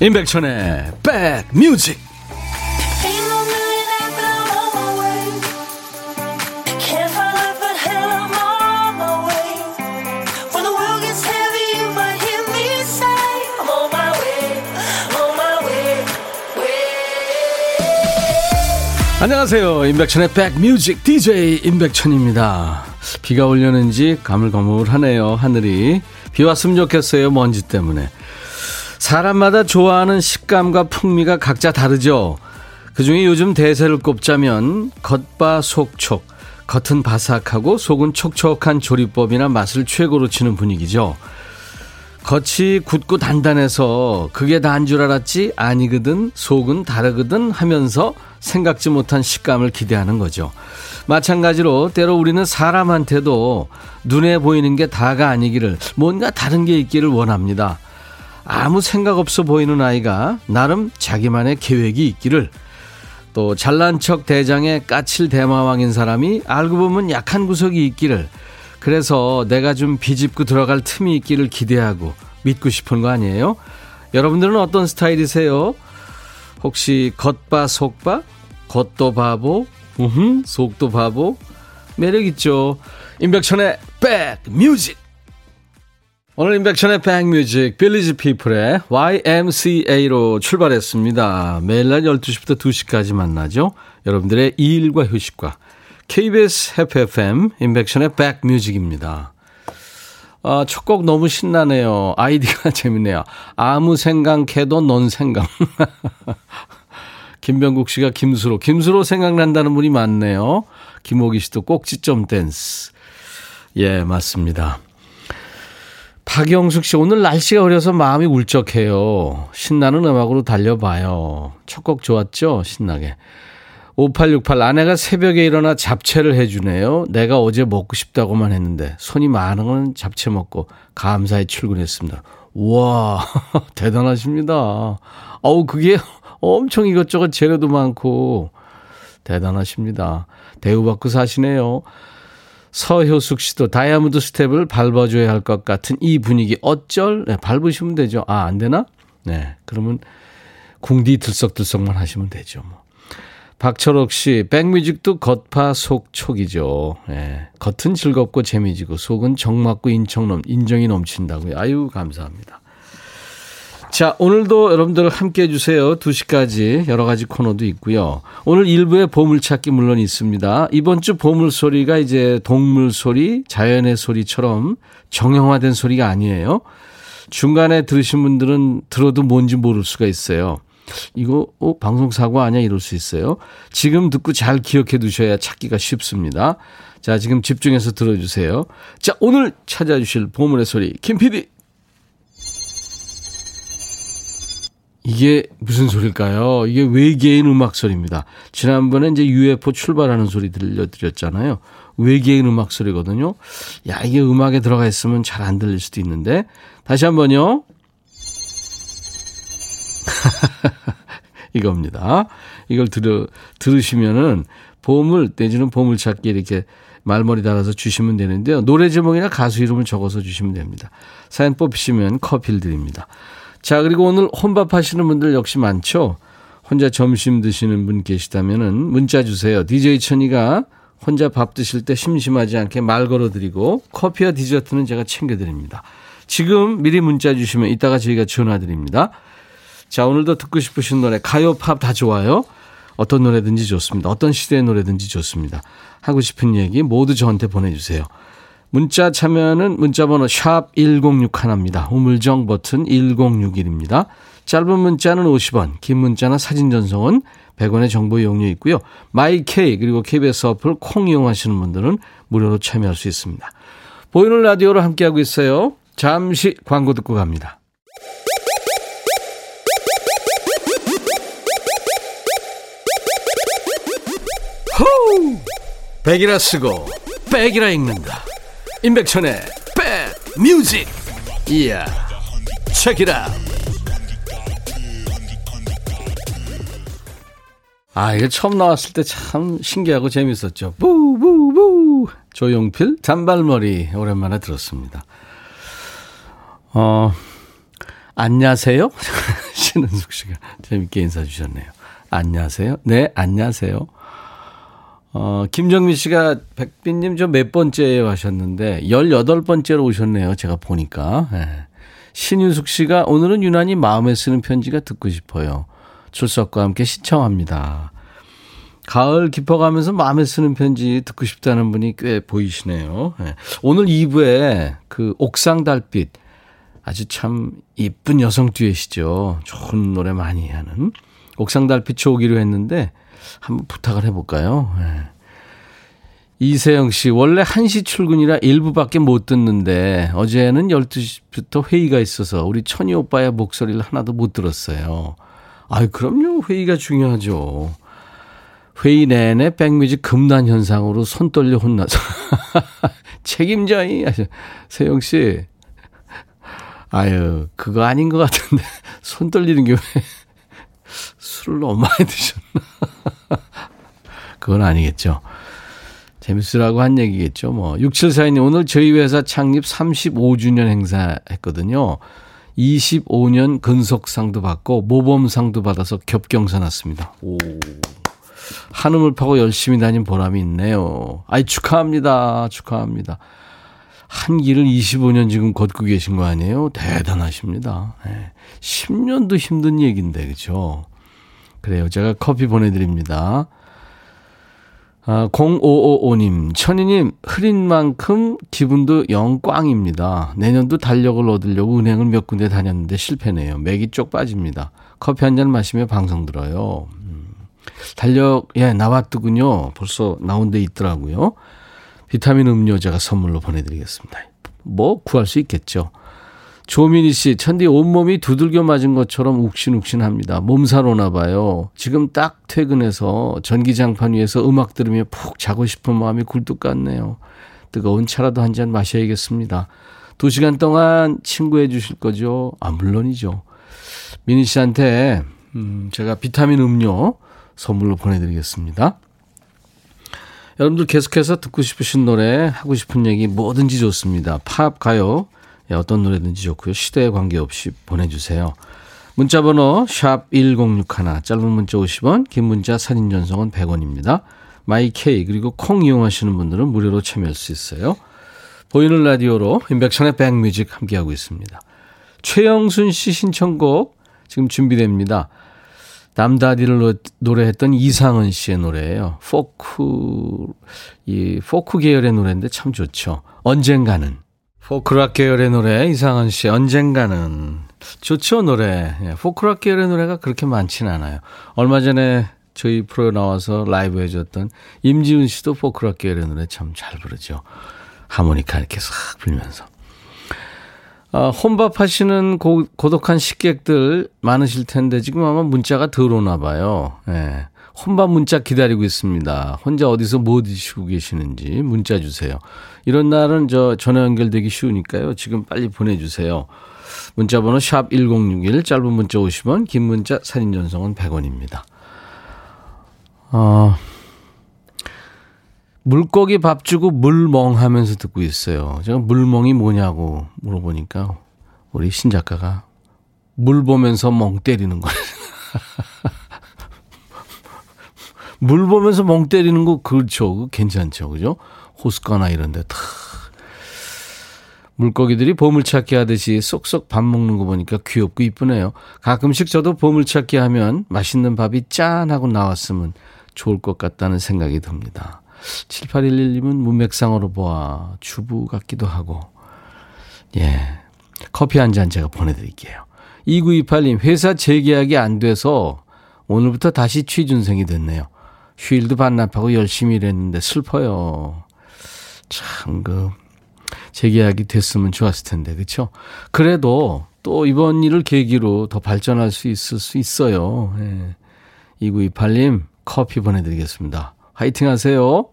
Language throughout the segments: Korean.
임백천의 백뮤직. 안녕하세요. 임백천의 백뮤직 DJ 임백천입니다. 비가 오려는지 가물가물하네요. 하늘이. 비 왔으면 좋겠어요. 먼지 때문에. 사람마다 좋아하는 식감과 풍미가 각자 다르죠. 그중에 요즘 대세를 꼽자면 겉바속촉, 겉은 바삭하고 속은 촉촉한 조리법이나 맛을 최고로 치는 분위기죠. 겉이 굳고 단단해서 그게 다인 줄 알았지 아니거든, 속은 다르거든 하면서 생각지 못한 식감을 기대하는 거죠. 마찬가지로 때로 우리는 사람한테도 눈에 보이는 게 다가 아니기를, 뭔가 다른 게 있기를 원합니다. 아무 생각 없어 보이는 아이가 나름 자기만의 계획이 있기를, 또 잘난 척 대장의 까칠 대마왕인 사람이 알고 보면 약한 구석이 있기를, 그래서 내가 좀 비집고 들어갈 틈이 있기를 기대하고 믿고 싶은 거 아니에요? 여러분들은 어떤 스타일이세요? 혹시 겉바 속바? 겉도 바보? 속도 바보? 매력있죠. 임백천의 백뮤직. 오늘 임백천의 백뮤직, 빌리지 피플의 YMCA로 출발했습니다. 매일 날 12시부터 2시까지 만나죠. 여러분들의 이 일과 휴식과 KBS 해피 FM 임백천의 백뮤직입니다. 아, 첫 곡 너무 신나네요. 아이디가 재밌네요. 아무 생각해도 넌 생각. 김병국 씨가 김수로. 김수로 생각난다는 분이 많네요. 김호기 씨도 꼭지점 댄스. 예, 맞습니다. 박영숙 씨, 오늘 날씨가 흐려서 마음이 울적해요. 신나는 음악으로 달려봐요. 첫 곡 좋았죠? 신나게. 5868, 아내가 새벽에 일어나 잡채를 해주네요. 내가 어제 먹고 싶다고만 했는데 손이 많은 건 잡채 먹고 감사히 출근했습니다. 우와, 대단하십니다. 어우, 그게 엄청 이것저것 재료도 많고 대단하십니다. 대우받고 사시네요. 서효숙 씨도 다이아몬드 스텝을 밟아줘야 할 것 같은 이 분위기 어쩔? 네, 밟으시면 되죠. 아, 안 되나? 네, 그러면 궁디 들썩들썩만 하시면 되죠. 뭐. 박철옥 씨, 백뮤직도 겉파속촉이죠. 예, 겉은 즐겁고 재미지고 속은 정맞고 인정이 넘친다고요. 아유, 감사합니다. 자, 오늘도 여러분들 함께해 주세요. 2시까지 여러 가지 코너도 있고요. 오늘 1부에 보물찾기 물론 있습니다. 이번 주 보물소리가 이제 동물소리, 자연의 소리처럼 정형화된 소리가 아니에요. 중간에 들으신 분들은 들어도 뭔지 모를 수가 있어요. 이거 방송사고 아니야 이럴 수 있어요. 지금 듣고 잘 기억해 두셔야 찾기가 쉽습니다. 자, 지금 집중해서 들어주세요. 자, 오늘 찾아주실 보물의 소리, 김 PD. 이게 무슨 소리일까요? 이게 외계인 음악 소리입니다. 지난번에 이제 UFO 출발하는 소리 들려드렸잖아요. 외계인 음악 소리거든요. 야, 이게 음악에 들어가 있으면 잘 안 들릴 수도 있는데, 다시 한번요. 이겁니다. 이걸 들으시면은 보물 내지는 보물찾기 이렇게 말머리 달아서 주시면 되는데요. 노래 제목이나 가수 이름을 적어서 주시면 됩니다. 사연 뽑히시면 커피를 드립니다. 자, 그리고 오늘 혼밥 하시는 분들 역시 많죠. 혼자 점심 드시는 분 계시다면은 문자 주세요. DJ 천이가 혼자 밥 드실 때 심심하지 않게 말 걸어드리고 커피와 디저트는 제가 챙겨드립니다. 지금 미리 문자 주시면 이따가 저희가 전화드립니다. 자, 오늘도 듣고 싶으신 노래, 가요, 팝 다 좋아요. 어떤 노래든지 좋습니다. 어떤 시대의 노래든지 좋습니다. 하고 싶은 얘기 모두 저한테 보내주세요. 문자 참여는 문자번호 샵 1061입니다. 우물정 버튼 1061입니다. 짧은 문자는 50원, 긴 문자나 사진 전송은 100원의 정보 이용료 있고요. 마이케이 그리고 KBS 어플 콩 이용하시는 분들은 무료로 참여할 수 있습니다. 보이는 라디오로 함께하고 있어요. 잠시 광고 듣고 갑니다. 호우! 백이라 쓰고 백이라 읽는다. 임백천의 백뮤직. 이야, 책이라. 아, 이거 처음 나왔을 때 참 신기하고 재밌었죠. 부부부 조용필 단발머리 오랜만에 들었습니다. 안녕하세요. 신은숙 씨가 재밌게 인사 주셨네요. 안녕하세요. 네, 안녕하세요. 김정민 씨가 백빈님 저 몇 번째에 하셨는데 18번째로 오셨네요. 제가 보니까. 네. 신윤숙 씨가 오늘은 유난히 마음에 쓰는 편지가 듣고 싶어요. 출석과 함께 시청합니다. 가을 깊어가면서 마음에 쓰는 편지 듣고 싶다는 분이 꽤 보이시네요. 네. 오늘 2부에 그 옥상달빛 아주 참 예쁜 여성 듀엣이죠. 좋은 노래 많이 하는 옥상달빛이 오기로 했는데 한번 부탁을 해볼까요? 네. 이세영 씨, 원래 1시 출근이라 1부밖에 못 듣는데 어제는 12시부터 회의가 있어서 우리 천희 오빠의 목소리를 하나도 못 들었어요. 아유, 그럼요. 회의가 중요하죠. 회의 내내 백뮤직 금단 현상으로 손 떨려 혼나서 책임자이 세영 씨, 아유 그거 아닌 것 같은데 손 떨리는 게 왜 술을 너무 많이 드셨나? 그건 아니겠죠. 재밌으라고 한 얘기겠죠. 뭐 6742님 오늘 저희 회사 창립 35주년 행사했거든요. 25년 근속상도 받고 모범상도 받아서 겹경사 났습니다. 오. 한음을 파고 열심히 다닌 보람이 있네요. 아이, 축하합니다. 축하합니다. 한 길을 25년 지금 걷고 계신 거 아니에요? 대단하십니다. 네. 10년도 힘든 얘기인데, 그렇죠? 그래요. 제가 커피 보내드립니다. 아, 0555님, 천희님, 흐린 만큼 기분도 영 꽝입니다. 내년도 달력을 얻으려고 은행을 몇 군데 다녔는데 실패네요. 맥이 쪽 빠집니다. 커피 한잔 마시며 방송 들어요. 달력, 예, 나왔더군요. 벌써 나온 데 있더라고요. 비타민 음료 제가 선물로 보내드리겠습니다. 뭐 구할 수 있겠죠. 조민희 씨, 천디 온몸이 두들겨 맞은 것처럼 욱신욱신합니다. 몸살 오나 봐요. 지금 딱 퇴근해서 전기장판 위에서 음악 들으며 푹 자고 싶은 마음이 굴뚝 같네요. 뜨거운 차라도 한 잔 마셔야겠습니다. 2시간 동안 친구해 주실 거죠? 아, 물론이죠. 민희 씨한테 제가 비타민 음료 선물로 보내드리겠습니다. 여러분들 계속해서 듣고 싶으신 노래, 하고 싶은 얘기 뭐든지 좋습니다. 팝, 가요, 어떤 노래든지 좋고요. 시대에 관계없이 보내주세요. 문자번호 샵 1061, 짧은 문자 50원, 긴 문자 사진 전송은 100원입니다. 마이케이 그리고 콩 이용하시는 분들은 무료로 참여할 수 있어요. 보이는 라디오로 임백천의 백뮤직 함께하고 있습니다. 최영순 씨 신청곡 지금 준비됩니다. 남다디를 노래했던 이상은 씨의 노래예요. 포크 계열의 노래인데 참 좋죠. 언젠가는. 포크락 계열의 노래 이상은 씨 언젠가는. 좋죠, 노래. 포크락 계열의 노래가 그렇게 많지는 않아요. 얼마 전에 저희 프로에 나와서 라이브 해줬던 임지훈 씨도 포크락 계열의 노래 참 잘 부르죠. 하모니카 이렇게 싹 불면서. 혼밥 하시는 고독한 식객들 많으실 텐데 지금 아마 문자가 들어오나 봐요. 예. 혼밥 문자 기다리고 있습니다. 혼자 어디서 뭐 드시고 계시는지 문자 주세요. 이런 날은 저 전화 연결되기 쉬우니까요. 지금 빨리 보내주세요. 문자 번호 샵 1061, 짧은 문자 50원, 긴 문자 사진 전송은 100원입니다. 물고기 밥 주고 물멍하면서 듣고 있어요. 제가 물멍이 뭐냐고 물어보니까 우리 신 작가가 물 보면서 멍 때리는 거예요. 물 보면서 멍 때리는 거 그렇죠. 괜찮죠. 그죠? 호숫가나 이런 데 다. 물고기들이 보물찾기 하듯이 쏙쏙 밥 먹는 거 보니까 귀엽고 이쁘네요. 가끔씩 저도 보물찾기 하면 맛있는 밥이 짠 하고 나왔으면 좋을 것 같다는 생각이 듭니다. 7811님은 문맥상으로 보아 주부 같기도 하고. 예, 커피 한 잔 제가 보내드릴게요. 2928님, 회사 재계약이 안 돼서 오늘부터 다시 취준생이 됐네요. 휴일도 반납하고 열심히 일했는데 슬퍼요. 참 재계약이 됐으면 좋았을 텐데, 그렇죠? 그래도 또 이번 일을 계기로 더 발전할 수 있을 수 있어요. 예. 2928님 커피 보내드리겠습니다. 화이팅 하세요.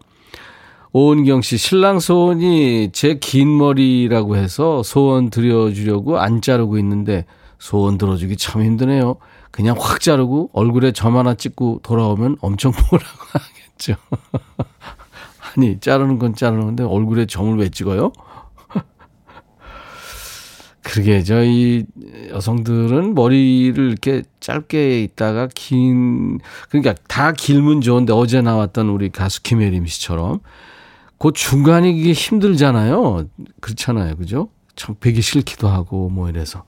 오은경 씨, 신랑 소원이 제 긴 머리라고 해서 소원 드려주려고 안 자르고 있는데 소원 들어주기 참 힘드네요. 그냥 확 자르고 얼굴에 점 하나 찍고 돌아오면 엄청 뭐라고 하겠죠. 아니, 자르는 건 자르는데 얼굴에 점을 왜 찍어요? 그게 저희 여성들은 머리를 이렇게 짧게 있다가 긴, 그러니까 다 길면 좋은데 어제 나왔던 우리 가수 김혜림 씨처럼 그 중간이 이게 힘들잖아요. 그렇잖아요. 그죠? 참 배기 싫기도 하고 뭐 이래서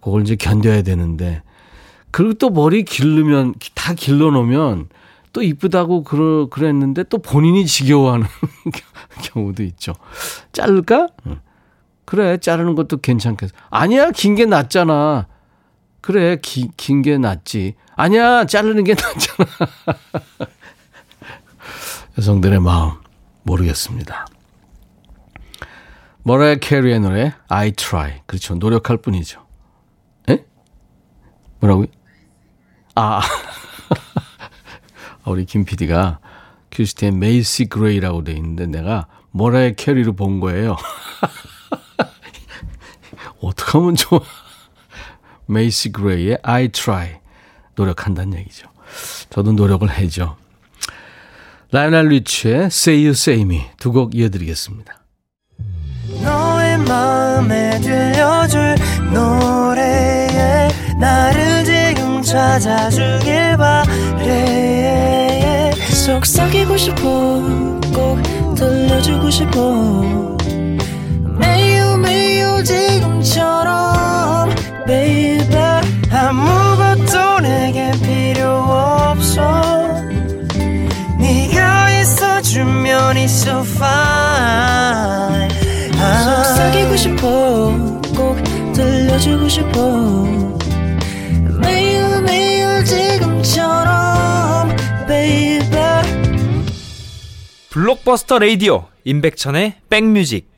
그걸 이제 견뎌야 되는데, 그리고 또 머리 길르면 다 길러놓으면 또 이쁘다고 그랬는데 또 본인이 지겨워하는 경우도 있죠. 자를까? 그래, 자르는 것도 괜찮겠어. 아니야, 긴 게 낫잖아. 그래, 긴 게 낫지. 아니야, 자르는 게 낫잖아. 여성들의 마음 모르겠습니다. 머라이어 캐리의 노래 I Try. 그렇죠, 노력할 뿐이죠. 에? 뭐라고요? 아, 우리 김 PD가 큐시트의 메이시 그레이라고 돼 있는데 내가 머라이어 캐리로 본 거예요. 어떡하면 좋아. 메이시 그레이의 I Try. 노력한다는 얘기죠. 저도 노력을 해죠. 라이오넬 리치의 Say You Say Me 두 곡 이어드리겠습니다. 너의 마음에 들려줄 노래에 나를 지금 찾아주길 바래. 속삭이고 싶어, 꼭 들려주고 싶어, 매우 매우 지금처럼 baby. 아무것도 내게 필요 없어, 네가 있어주면 it's so fine. 속삭이고 싶어, 꼭 들려주고 싶어, 매우 매우 지금처럼 baby. 블록버스터 라디오 임백천의 백뮤직.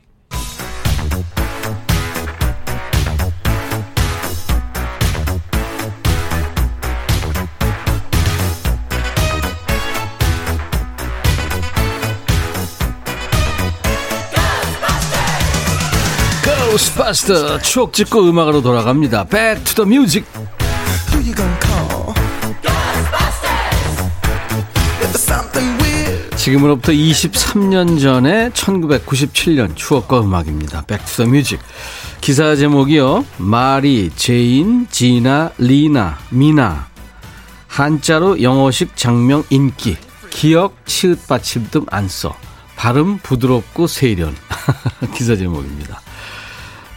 스파스터 추억 찍고 음악으로 돌아갑니다. Back to the music. 지금으로부터 23년 전에 1997년 추억과 음악입니다. Back to the music. 기사 제목이요. 마리, 제인, 지나, 리나, 미나. 한자로 영어식 장명 인기. 기억, 치읓, 받침 등 안 써. 발음 부드럽고 세련. 기사 제목입니다.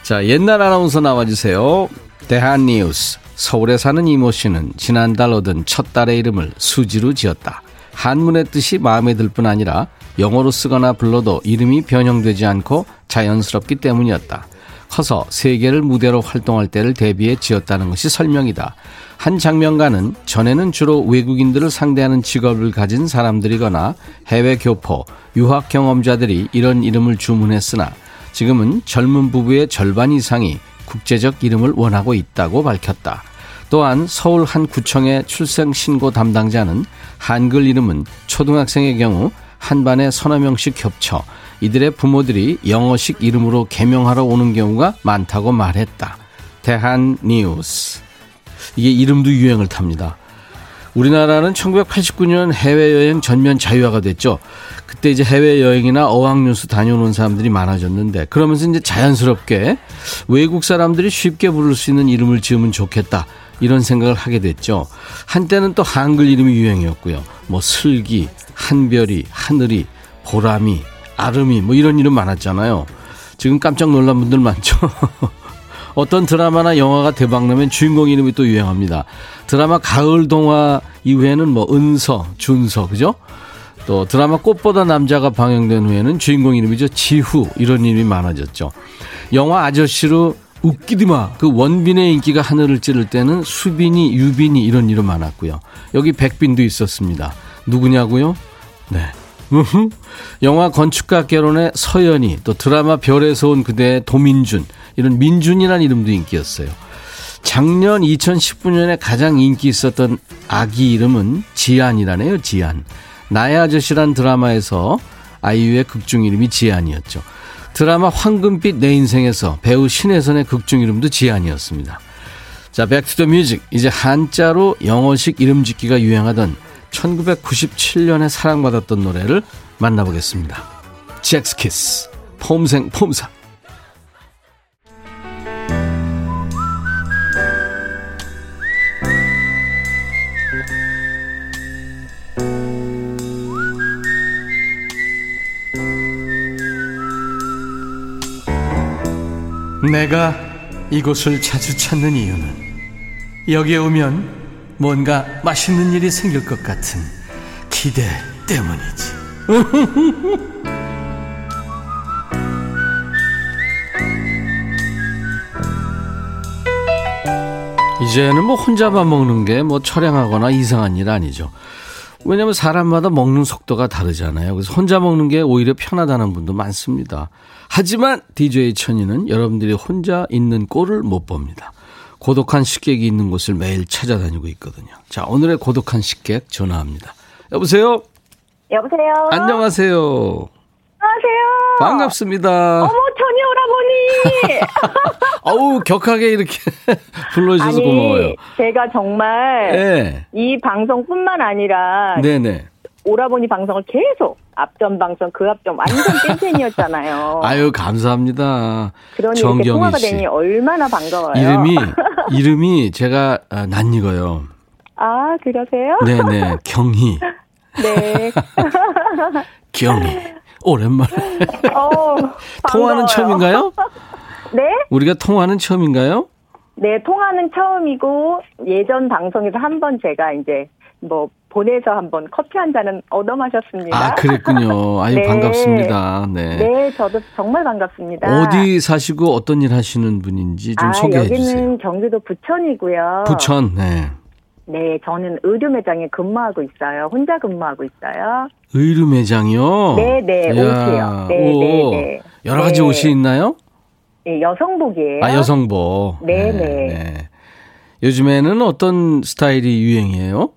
자, 옛날 아나운서 나와주세요. 대한뉴스. 서울에 사는 이모 씨는 지난달 얻은 첫 딸의 이름을 수지로 지었다. 한문의 뜻이 마음에 들 뿐 아니라 영어로 쓰거나 불러도 이름이 변형되지 않고 자연스럽기 때문이었다. 커서 세계를 무대로 활동할 때를 대비해 지었다는 것이 설명이다. 한 장면가는 전에는 주로 외국인들을 상대하는 직업을 가진 사람들이거나 해외 교포, 유학 경험자들이 이런 이름을 주문했으나 지금은 젊은 부부의 절반 이상이 국제적 이름을 원하고 있다고 밝혔다. 또한 서울 한 구청의 출생신고 담당자는 한글 이름은 초등학생의 경우 한 반에 서너 명씩 겹쳐 이들의 부모들이 영어식 이름으로 개명하러 오는 경우가 많다고 말했다. 대한뉴스. 이게 이름도 유행을 탑니다. 우리나라는 1989년 해외여행 전면 자유화가 됐죠. 그때 이제 해외여행이나 어학연수 다녀오는 사람들이 많아졌는데, 그러면서 이제 자연스럽게 외국 사람들이 쉽게 부를 수 있는 이름을 지으면 좋겠다, 이런 생각을 하게 됐죠. 한때는 또 한글 이름이 유행이었고요. 뭐 슬기, 한별이, 하늘이, 보람이, 아름이 뭐 이런 이름 많았잖아요. 지금 깜짝 놀란 분들 많죠. 어떤 드라마나 영화가 대박나면 주인공 이름이 또 유행합니다. 드라마 가을동화 이후에는 뭐 은서, 준서, 그죠? 또 드라마 꽃보다 남자가 방영된 후에는 주인공 이름이죠. 지후, 이런 이름이 많아졌죠. 영화 아저씨로 웃기디마, 그 원빈의 인기가 하늘을 찌를 때는 수빈이, 유빈이 이런 이름 많았고요. 여기 백빈도 있었습니다. 누구냐고요? 네. 영화 건축가 결혼의 서연이, 또 드라마 별에서 온 그대의 도민준, 이런 민준이라는 이름도 인기였어요. 작년 2019년에 가장 인기 있었던 아기 이름은 지안이라네요. 지안. 나의 아저씨란 드라마에서 아이유의 극중 이름이 지안이었죠. 드라마 황금빛 내 인생에서 배우 신혜선의 극중 이름도 지안이었습니다. 자, 백투더뮤직. 이제 한자로 영어식 이름 짓기가 유행하던 1997년에 사랑받았던 노래를 만나보겠습니다. 잭스키스, 폼생 폼사. 내가 이곳을 자주 찾는 이유는 여기에 오면 뭔가 맛있는 일이 생길 것 같은 기대 때문이지. 이제는 뭐 혼자만 먹는 게 뭐 처량하거나 이상한 일 아니죠. 왜냐하면 사람마다 먹는 속도가 다르잖아요. 그래서 혼자 먹는 게 오히려 편하다는 분도 많습니다. 하지만 DJ 천이는 여러분들이 혼자 있는 꼴을 못 봅니다. 고독한 식객이 있는 곳을 매일 찾아다니고 있거든요. 자, 오늘의 고독한 식객 전화합니다. 여보세요? 여보세요? 안녕하세요? 안녕하세요? 반갑습니다. 어머, 천이 오라버니! 어우, 격하게 이렇게 불러주셔서 아니, 고마워요. 제가 정말 네. 이 방송뿐만 아니라 네네. 오라버니 방송을 계속 앞전 방송 그 앞전 완전 찐팬이었잖아요. 아유 감사합니다. 그러니 이렇게 통화가 되니 얼마나 반가워요. 이름이 제가 낯익어요. 아 그러세요? 네네 경희. 네. 경희 오랜만에. 통화는 처음인가요? 네? 우리가 통화는 처음인가요? 네, 통화는 처음이고 예전 방송에서 한번 제가 이제 뭐 보내서 한번 커피 한 잔은 얻어 마셨습니다. 아, 그랬군요. 아유 네. 반갑습니다. 네. 네, 저도 정말 반갑습니다. 어디 사시고 어떤 일 하시는 분인지 좀 소개해 주세요. 여기는 경기도 부천이고요. 부천. 네. 네, 저는 의류 매장에 근무하고 있어요. 혼자 근무하고 있어요. 의류 매장이요? 네, 네. 옷이요. 네, 네, 네. 여러 가지 네. 옷이 있나요? 네, 여성복이에요. 아, 여성복. 네네. 네, 네. 요즘에는 어떤 스타일이 유행이에요?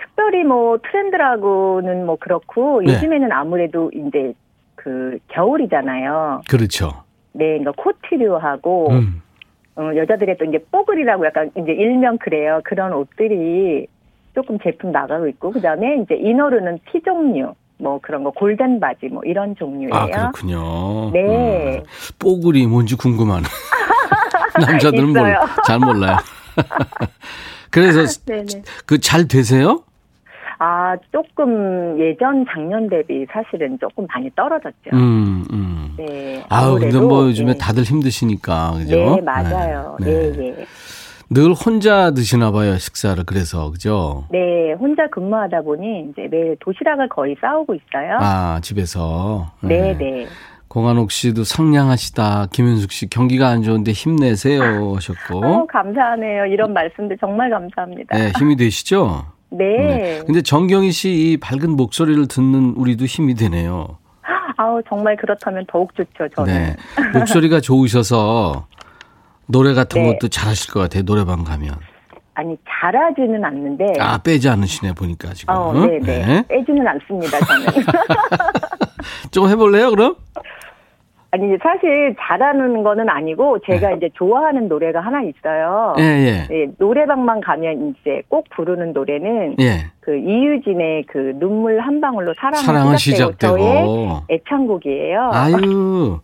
특별히 뭐 트렌드라고는 뭐 그렇고 네. 요즘에는 아무래도 이제 그 겨울이잖아요. 그렇죠. 네, 그러니까 코트류하고 여자들의 또 이제 뽀글이라고 약간 이제 일명 그래요. 그런 옷들이 조금 제품 나가고 있고 그다음에 이제 이너류는 티 종류. 뭐 그런 거 골덴 바지 뭐 이런 종류예요. 아 그렇군요. 네. 뽀글이 뭔지 궁금하네. 남자들은 잘 몰라요. 그래서 그 잘 되세요? 아 조금 예전 작년 대비 사실은 조금 많이 떨어졌죠. 네. 아 근데 뭐 요즘에 네. 다들 힘드시니까 그죠? 네 맞아요. 네. 네. 네. 늘 혼자 드시나 봐요, 식사를. 그래서, 그죠? 네, 혼자 근무하다 보니 이제 매일 도시락을 거의 싸오고 있어요. 아, 집에서? 네, 네. 공한옥 씨도 상냥하시다. 김윤숙 씨, 경기가 안 좋은데 힘내세요. 하셨고. 감사하네요. 이런 말씀들 정말 감사합니다. 네, 힘이 되시죠? 네. 네. 근데 정경희 씨 이 밝은 목소리를 듣는 우리도 힘이 되네요. 아우, 정말 그렇다면 더욱 좋죠, 저는. 네. 목소리가 좋으셔서 노래 같은 네. 것도 잘하실 것 같아요. 노래방 가면. 아니 잘하지는 않는데. 아 빼지 않으시네 보니까 지금. 네네. 네. 빼지는 않습니다 저는. 좀 해볼래요 그럼? 아니 사실 잘하는 거는 아니고 제가 네. 이제 좋아하는 노래가 하나 있어요. 예예. 예. 예, 노래방만 가면 이제 꼭 부르는 노래는 예. 그 이유진의 그 눈물 한 방울로 사랑은 시작되고. 저의 애창곡이에요. 아유.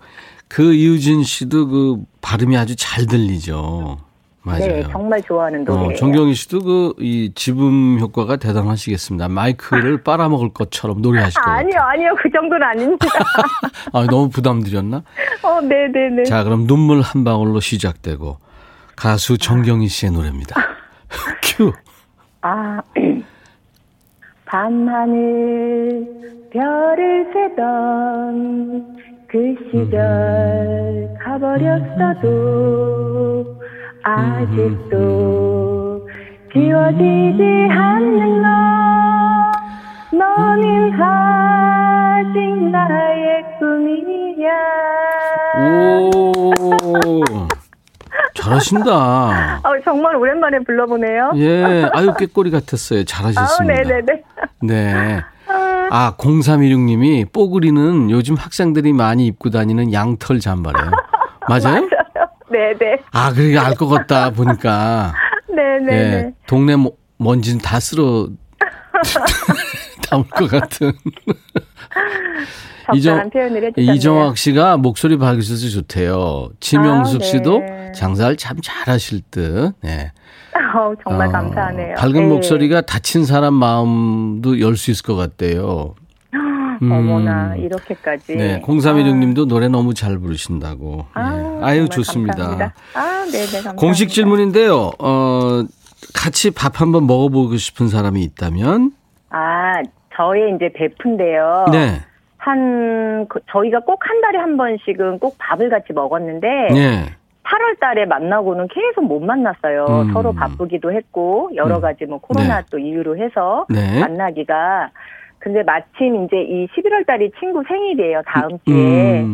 그 이유진 씨도 그 발음이 아주 잘 들리죠. 맞아요. 네, 정말 좋아하는 노래예요. 정경희 씨도 그 이 지분 효과가 대단하시겠습니다. 마이크를 빨아먹을 것처럼 노래하실 거예요. 아니요, 그 정도는 아닙니다. 아, 너무 부담드렸나? 네. 자, 그럼 눈물 한 방울로 시작되고 가수 정경희 씨의 노래입니다. 큐. 밤하늘 별을 세던. 그 시절 가버렸어도 아직도 지워지지 않는 너 너는 아직 나의 꿈이야. 오 잘하신다. 정말 오랜만에 불러보네요. 예, 아유 꾀꼬리 같았어요. 잘하셨습니다. 네네네. 네. 아, 0316님이 뽀글이는 요즘 학생들이 많이 입고 다니는 양털 잠바래요. 맞아요? 네네. 아, 그러니까 알 것 같다 보니까. 네네. 예, 동네 먼지는 다 쓸어 담을 것 같은. 적절한 표현을 해주셨네요. 이정학 씨가 목소리 밝으셔서 좋대요. 지명숙 씨도 네. 장사를 참 잘하실 듯. 네. 정말 감사하네요. 밝은 네. 목소리가 다친 사람 마음도 열 수 있을 것 같대요. 어머나 이렇게까지. 네, 0316님도 노래 너무 잘 부르신다고. 아유 좋습니다. 감사합니다. 네네 감사합니다. 공식 질문인데요. 같이 밥 한번 먹어보고 싶은 사람이 있다면? 저의 이제 베프인데요. 네. 저희가 꼭 한 달에 한 번씩은 꼭 밥을 같이 먹었는데. 네. 8월 달에 만나고는 계속 못 만났어요. 서로 바쁘기도 했고, 여러 가지 뭐 코로나 또 이유로 해서 만나기가. 근데 마침 이제 이 11월 달이 친구 생일이에요, 다음 주에.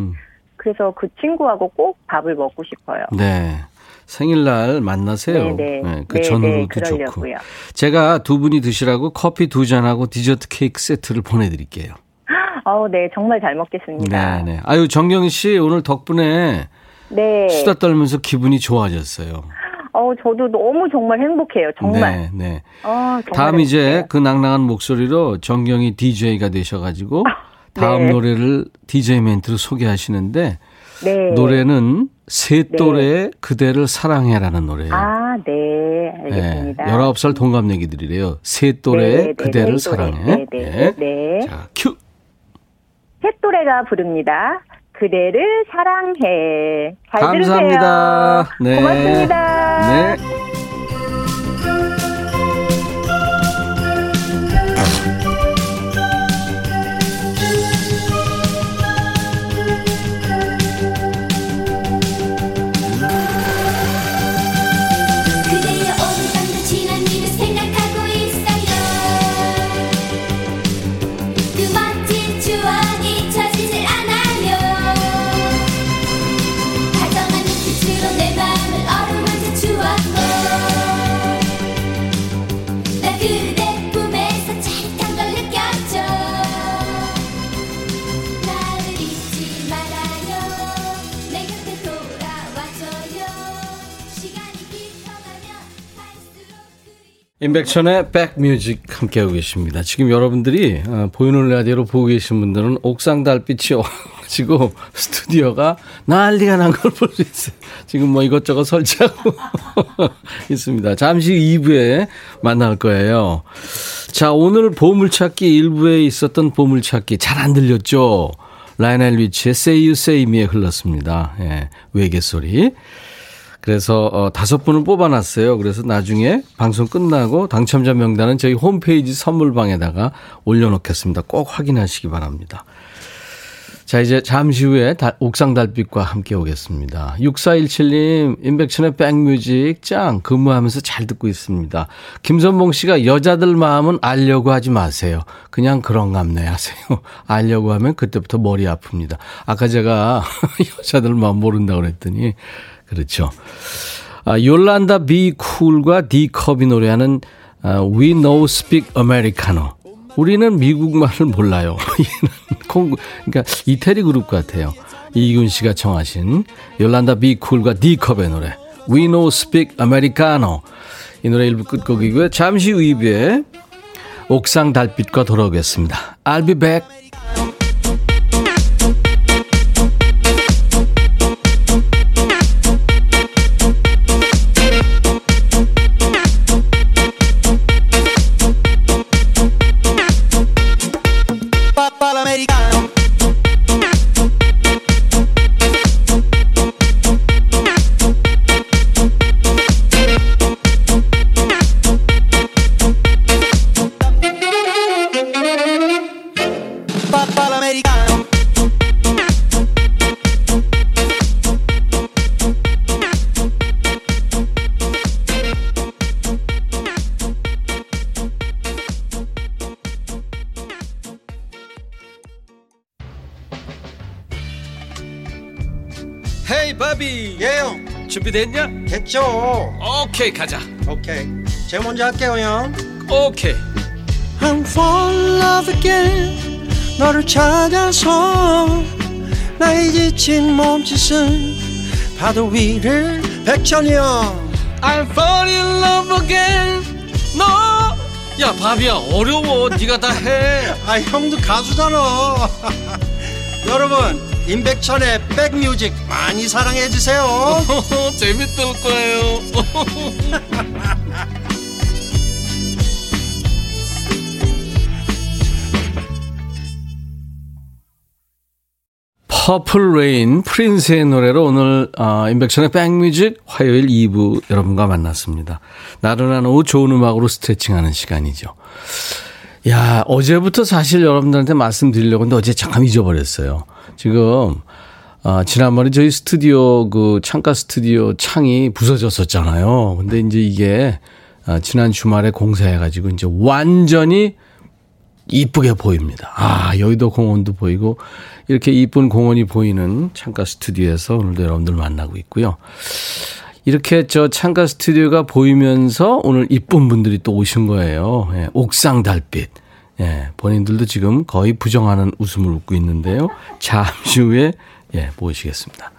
그래서 그 친구하고 꼭 밥을 먹고 싶어요. 네. 생일날 만나세요. 네, 그 전으로도 좋고. 제가 두 분이 드시라고 커피 2잔하고 디저트 케이크 세트를 보내드릴게요. 네, 정말 잘 먹겠습니다. 네. 아유, 정경희 씨, 오늘 덕분에 수다 떨면서 기분이 좋아졌어요. 저도 너무 정말 행복해요. 정말. 네. 정말 다음 행복해요. 이제 그 낭낭한 목소리로 정경희 DJ가 되셔가지고 다음 노래를 DJ 멘트로 소개하시는데 노래는 새또래 그대를 사랑해라는 노래예요. 네. 알겠습니다. 19살 동갑내기들이래요. 새또래 그대를 사랑해. 자, 큐. 새또래가 부릅니다. 그대를 사랑해. 잘 감사합니다. 들으세요. 네. 고맙습니다. 네. 임백천의 백뮤직 함께하고 계십니다. 지금 여러분들이 보이는 라디오로 보고 계신 분들은 옥상달빛이 와가지고 스튜디오가 난리가 난 걸 볼 수 있어요. 지금 뭐 이것저것 설치하고 있습니다. 잠시 2부에 만날 거예요. 자, 오늘 보물찾기 1부에 있었던 보물찾기 잘 안 들렸죠? 라이넬 리치의 Say You Say Me에 흘렀습니다. 예, 외계소리. 그래서 5분을 뽑아놨어요. 그래서 나중에 방송 끝나고 당첨자 명단은 저희 홈페이지 선물방에다가 올려놓겠습니다. 꼭 확인하시기 바랍니다. 자, 이제 잠시 후에 옥상달빛과 함께 오겠습니다. 6417님, 임백천의 백뮤직 짱 근무하면서 잘 듣고 있습니다. 김선봉 씨가 여자들 마음은 알려고 하지 마세요. 그냥 그런갑네 하세요. 알려고 하면 그때부터 머리 아픕니다. 아까 제가 여자들 마음 모른다고 그랬더니 그렇죠. 요란다 비 쿨과 디컵이 노래하는 We No Speak Americano. 우리는 미국말을 몰라요. 그러니까 이태리 그룹 같아요. 이군 씨가 청하신 요란다 비 쿨과 디컵의 노래 We No Speak Americano. 이 노래 1부 끝곡이고요. 잠시 후 2부에 옥상 달빛과 돌아오겠습니다. I'll be back. 준비됐냐? 됐죠. 오케이, 가자. 오케이. 제가 먼저 할게요, 형. 오케이. I'm falling in love again. 너를 찾아서 나의 지친 몸짓은 파도 위를 백천이 형. I'm falling in love again. 너. No. 야, 바비야, 어려워. 네가 다 해. 아, 형도 가수잖아. 여러분. 임백천의 백뮤직 많이 사랑해 주세요. 재밌을 거예요. 퍼플 레인 프린스의 노래로 오늘 임백천의 백뮤직 화요일 2부 여러분과 만났습니다. 나른한 오후 좋은 음악으로 스트레칭하는 시간이죠. 야, 어제부터 사실 여러분들한테 말씀드리려고 했는데 어제 잠깐 잊어버렸어요. 지금 지난번에 저희 스튜디오 그 창가 스튜디오 창이 부서졌었잖아요. 근데 이제 이게 지난 주말에 공사해가지고 이제 완전히 이쁘게 보입니다. 아, 여의도 공원도 보이고 이렇게 이쁜 공원이 보이는 창가 스튜디오에서 오늘도 여러분들 만나고 있고요. 이렇게 저 창가 스튜디오가 보이면서 오늘 이쁜 분들이 또 오신 거예요. 예, 옥상 달빛. 예, 본인들도 지금 거의 부정하는 웃음을 웃고 있는데요. 잠시 후에 예, 모시겠습니다.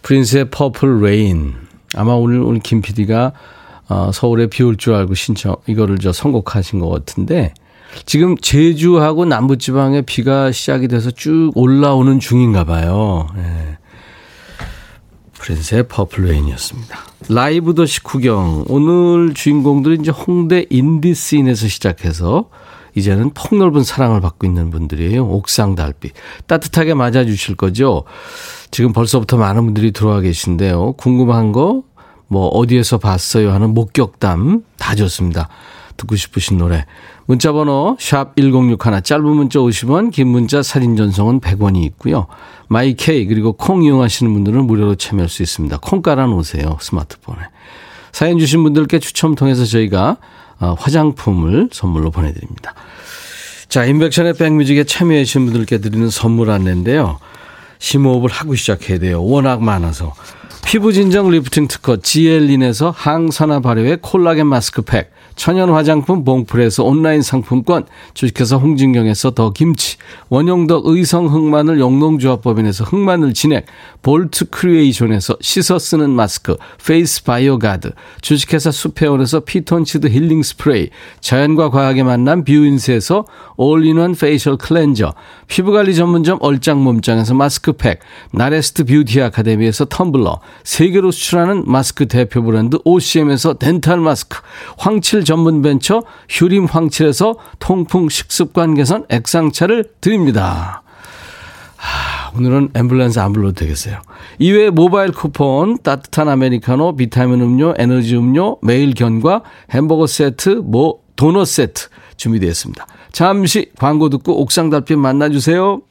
프린스의 퍼플 레인. 아마 오늘 김 PD가 서울에 비 올 줄 알고 이거를 저 선곡하신 것 같은데 지금 제주하고 남부지방에 비가 시작이 돼서 쭉 올라오는 중인가 봐요. 예. 프린스의 퍼플 레인이었습니다. 라이브 도시 구경. 오늘 주인공들이 이제 홍대 인디씬에서 시작해서 이제는 폭넓은 사랑을 받고 있는 분들이에요. 옥상 달빛. 따뜻하게 맞아주실 거죠? 지금 벌써부터 많은 분들이 들어와 계신데요. 궁금한 거, 뭐 어디에서 봤어요 하는 목격담 다 좋습니다. 듣고 싶으신 노래. 문자번호 샵 1061 짧은 문자 50원 긴 문자 사진 전송은 100원이 있고요. 마이케이 그리고 콩 이용하시는 분들은 무료로 참여할 수 있습니다. 콩 깔아놓으세요. 스마트폰에. 사연 주신 분들께 추첨 통해서 저희가 화장품을 선물로 보내드립니다. 자, 인백션의 백뮤직에 참여해 주신 분들께 드리는 선물 안내인데요. 심호흡을 하고 시작해야 돼요. 워낙 많아서. 피부진정 리프팅 특허 지엘린에서 항산화 발효의 콜라겐 마스크팩, 천연 화장품 봉프레에서 온라인 상품권, 주식회사 홍진경에서 더 김치, 원용덕 의성 흑마늘 영농조합법인에서 흑마늘 진액, 볼트 크리에이션에서 씻어 쓰는 마스크, 페이스 바이오 가드, 주식회사 수페온에서 피톤치드 힐링 스프레이, 자연과 과학의 만남 뷰인스에서 올인원 페이셜 클렌저, 피부관리 전문점 얼짱몸짱에서 마스크팩, 나레스트 뷰티 아카데미에서 텀블러, 세계로 수출하는 마스크 대표 브랜드 OCM에서 덴탈 마스크, 황칠 전문 벤처 휴림 황칠에서 통풍 식습관 개선 액상차를 드립니다. 오늘은 앰뷸런스 안 불러도 되겠어요. 이외에 모바일 쿠폰, 따뜻한 아메리카노, 비타민 음료, 에너지 음료, 매일 견과, 햄버거 세트, 도넛 세트 준비되어 있습니다. 잠시 광고 듣고 옥상 달빛 만나주세요.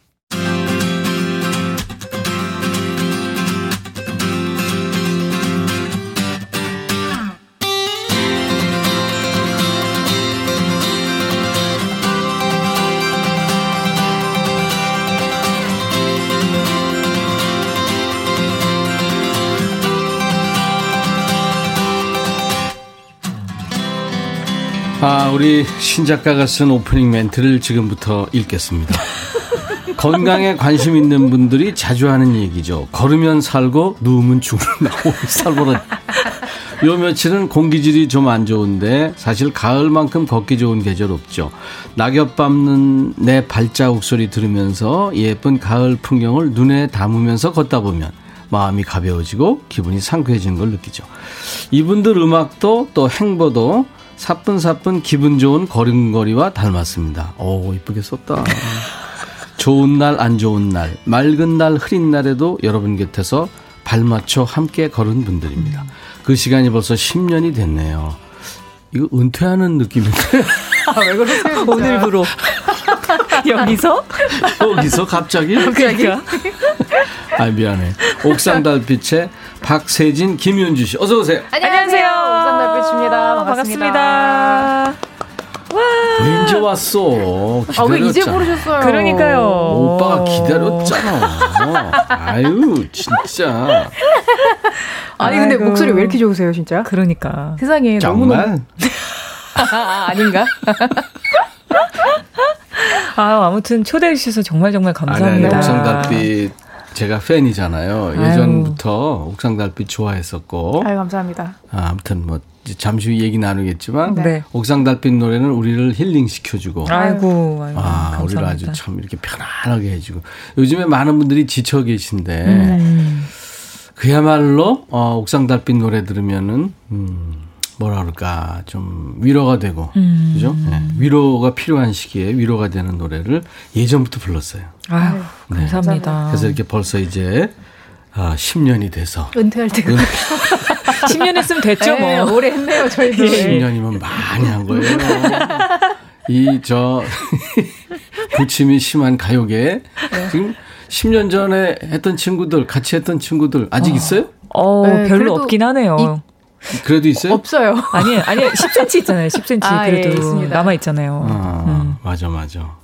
우리 신작가가 쓴 오프닝 멘트를 지금부터 읽겠습니다. 건강에 관심 있는 분들이 자주 하는 얘기죠. 걸으면 살고 누우면 죽는다. 살벌한. 요 며칠은 공기질이 좀 안 좋은데 사실 가을만큼 걷기 좋은 계절 없죠. 낙엽 밟는 내 발자국 소리 들으면서 예쁜 가을 풍경을 눈에 담으면서 걷다 보면 마음이 가벼워지고 기분이 상쾌해지는 걸 느끼죠. 이분들 음악도 또 행보도 사뿐사뿐 기분 좋은 걸음걸이와 닮았습니다. 오, 이쁘게 썼다. 좋은 날 안 좋은 날 맑은 날 흐린 날에도 여러분 곁에서 발맞춰 함께 걸은 분들입니다. 그 시간이 벌써 10년이 됐네요. 이거 은퇴하는 느낌인데. 왜 그러세요? 오늘부로. 여기서 갑자기? 아, 미안해. 옥상달빛의 박세진, 김윤주 씨, 어서 오세요. 안녕하세요. 옥상달빛입니다. 반갑습니다. 와. 언제 왔어? 기다렸잖아. 왜 이제 부르셨어요? 그러니까요. 오빠가 기다렸잖아. 아유, 진짜. 아니 근데 목소리 왜 이렇게 좋으세요, 진짜? 그러니까. 세상에 정말. 너무너무. 아닌가? 아무튼 초대해 주셔서 정말 감사합니다. 옥상달빛 제가 팬이잖아요. 예전부터 옥상달빛 좋아했었고. 아유, 감사합니다. 아무튼 뭐 잠시 후 얘기 나누겠지만 네. 옥상달빛 노래는 우리를 힐링시켜주고. 아이고 감사합니다. 우리를 아주 참 이렇게 편안하게 해주고. 요즘에 많은 분들이 지쳐 계신데 그야말로 옥상달빛 노래 들으면은 뭐라 그럴까, 좀 위로가 되고, 그죠? 네. 위로가 필요한 시기에 위로가 되는 노래를 예전부터 불렀어요. 아유, 네. 감사합니다. 그래서 이렇게 벌써 이제 10년이 돼서. 은퇴할 때가. 10년 했으면 됐죠, 네, 뭐. 오래 했네요, 저희도. 10년이면 많이 한 거예요. 이, 부침이 심한 가요계에 네. 지금 10년 전에 했던 친구들, 같이 했던 친구들, 아직 있어요? 네, 별로 없긴 하네요. 그래도 있어요? 없어요. 아니 10cm 있잖아요. 10cm 아, 그래도 예, 남아 있잖아요. 맞아.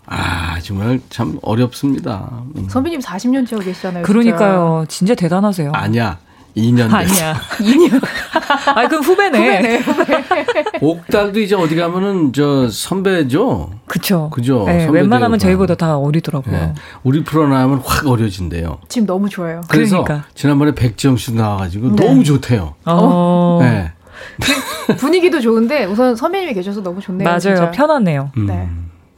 아 정말 참 어렵습니다. 선배님 40년째 하고 계시잖아요. 그러니까요, 진짜 대단하세요. 아니야, 2년 됐어. 아니야, 2년. 아 그럼 후배네. 옥달도 이제 어디 가면은 저 선배죠. 그죠. 네, 웬만하면 저희보다 다 어리더라고요. 네. 우리 프로 나오면 확 어려진대요. 지금 너무 좋아요. 그래서 그러니까. 지난번에 백지영 씨 나와가지고 네. 너무 좋대요. 네. 분위기도 좋은데 우선 선배님이 계셔서 너무 좋네요. 맞아요, 진짜. 편하네요. 네.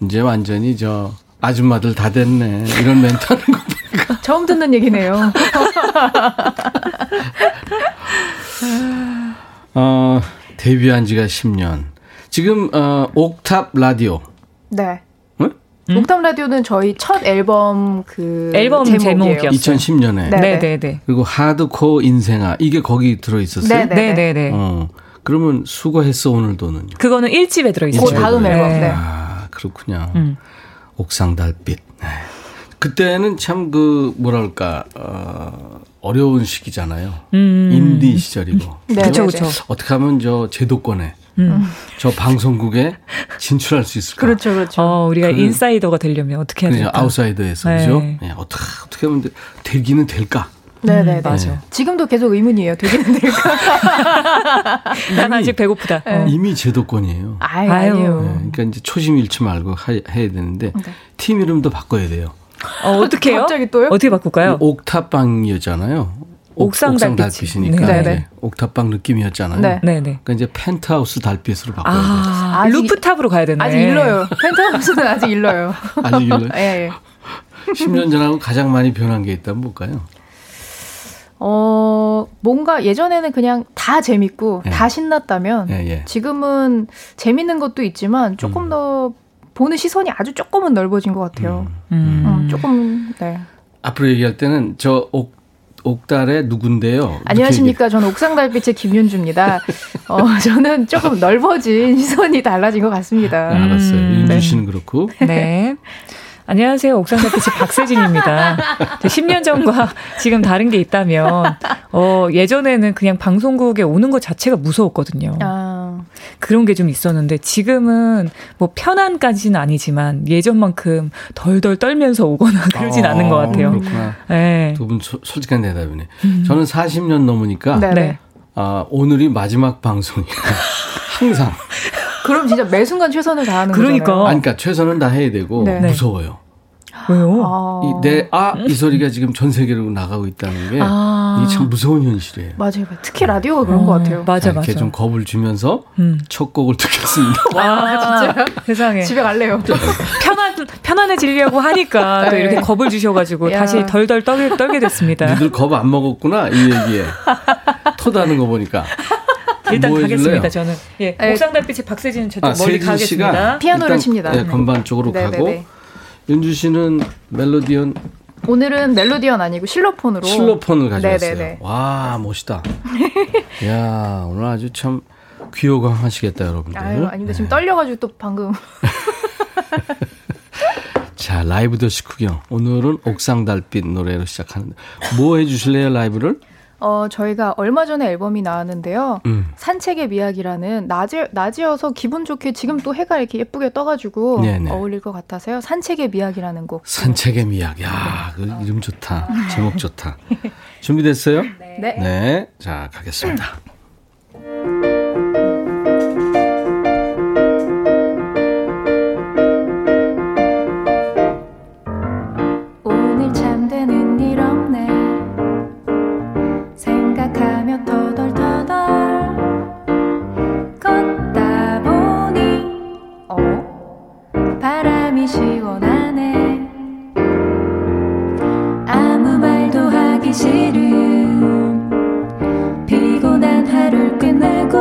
이제 완전히 저 아줌마들 다 됐네 이런 멘트하는 거 보니까 처음 듣는 얘기네요. 데뷔한 지가 10년. 지금 옥탑 라디오. 네. 응? 옥탑 라디오는 저희 첫 앨범 제목이었어요. 2010년에. 네. 그리고 하드코어 인생아 이게 거기 들어 있었어요. 네. 그러면 수고했어 오늘도는요. 그거는 1집에 들어 있어요. 다음 앨범. 네. 아, 그렇군요. 옥상달빛. 네. 그때는 참 뭐랄까 어려운 시기잖아요. 인디 시절이고. 그렇죠. 어떻게 하면 저 제도권에, 저 방송국에 진출할 수 있을까? 그렇죠. 우리가 인사이더가 되려면 어떻게 해야 될까? 아웃사이더에서 네. 그죠? 네, 어떻게 하면 되기는 될까? 네네 맞아. 네. 지금도 계속 의문이에요. 되기는 될까? 난 아직 배고프다. 네. 이미 제도권이에요. 아유. 네, 그러니까 이제 초심 잃지 말고 해야 되는데 네. 팀 이름도 바꿔야 돼요. 어떻게 해요? 갑자기 또요? 어떻게 바꿀까요? 옥탑방이었잖아요. 옥상 달빛이니까. 네. 옥탑방 느낌이었잖아요. 네. 그러니까 이제 펜트하우스 달빛으로 바꿔야 돼요. 아, 루프탑으로 가야 되네. 아직 일러요. 펜트하우스는 아직 일러요. 예. 10년 전하고 가장 많이 변한 게 있다면 뭘까요? 뭔가 예전에는 그냥 다 재밌고 예. 다 신났다면 예. 지금은 재밌는 것도 있지만 조금 더 보는 시선이 아주 조금은 넓어진 것 같아요. 조금 네. 앞으로 얘기할 때는 저 옥달의 누군데요? 안녕하십니까? 저는 옥상달빛의 김윤주입니다. 저는 조금 넓어진 시선이 달라진 것 같습니다. 네, 알았어요. 윤주 씨는 네. 그렇고. 네. 안녕하세요. 옥상달빛의 박세진입니다. 10년 전과 지금 다른 게 있다면 예전에는 그냥 방송국에 오는 것 자체가 무서웠거든요. 그런 게 좀 있었는데 지금은 뭐 편안까지는 아니지만 예전만큼 덜덜 떨면서 오거나 그러진 않은 것 같아요. 그렇구나. 네. 두 분 솔직한 대답이네. 저는 40년 넘으니까 네. 오늘이 마지막 방송이에요. 항상. 그럼 진짜 매 순간 최선을 다하는 거잖아요. 그러니까 최선을 다 해야 되고 네. 무서워요. 왜요? 이 소리가 지금 전 세계로 나가고 있다는 게 이게 참 무서운 현실이에요. 맞아요. 특히 라디오가 그런 것 같아요. 맞아. 이렇게 좀 겁을 주면서 첫 곡을 듣겠습니다. 와 진짜요? 세상에. 집에 갈래요. 편안해지려고 하니까 또 이렇게 겁을 주셔가지고 다시 덜덜 떨게 됐습니다. 니들 겁 안 먹었구나 이 얘기에. 토다는 거 보니까. 일단 뭐 가겠습니다. 저는 옥상달빛의 박세진은 저쪽 멀리 가겠습니다. 피아노를 칩니다. 네, 건반 쪽으로 가고 윤주 씨는 멜로디언. 오늘은 멜로디언 아니고 실로폰을 가져왔어요. 네네네. 와 멋있다. 야 오늘 아주 참 귀호강하시겠다 여러분들. 아닙니다. 네. 지금 떨려가지고 또 방금. 자 라이브 더시 구경. 오늘은 옥상달빛 노래로 시작하는데 뭐 해주실래요 라이브를? 저희가 얼마 전에 앨범이 나왔는데요. 산책의 미학이라는 낮이어서 기분 좋게 지금 또 해가 이렇게 예쁘게 떠가지고 네네. 어울릴 것 같아서요. 산책의 미학이라는 곡. 산책의 미학. 야, 그 이름 좋다. 제목 좋다. 준비됐어요? 네. 자, 가겠습니다. 싫은 피곤한 하루를 끝내고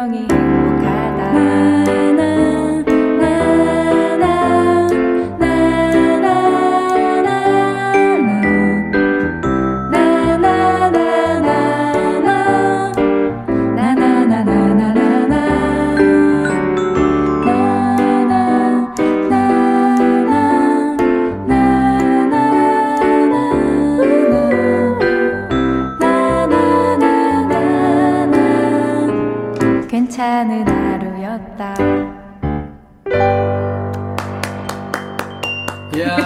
분명히 행복하다. 괜찮은 하루였다. 이야.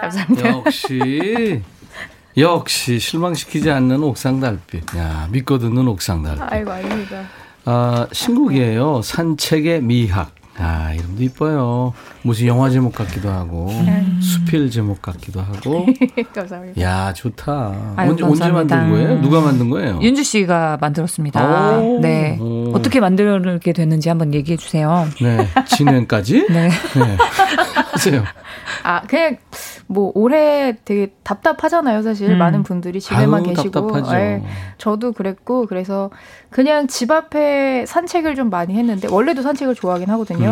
감사합니다. 역시 실망시키지 않는 옥상달빛. 야, 믿고 듣는 옥상달빛. 아이고, 아닙니다. 아, 신곡이에요. 산책의 미학. 아, 이름도 이뻐요. 무슨 영화 제목 같기도 하고, 수필 제목 같기도 하고. 감사합니다. 야, 좋다. 아유, 언제 만든 거예요? 누가 만든 거예요? 윤주 씨가 만들었습니다. 오, 네. 오. 어떻게 만들게 됐는지 한번 얘기해 주세요. 네. 진행까지? 네. 네. 하세요. 아, 그냥 뭐 올해 되게 답답하잖아요, 사실. 많은 분들이 집에만 아유, 계시고. 네, 저도 그랬고, 그래서 그냥 집 앞에 산책을 좀 많이 했는데, 원래도 산책을 좋아하긴 하거든요.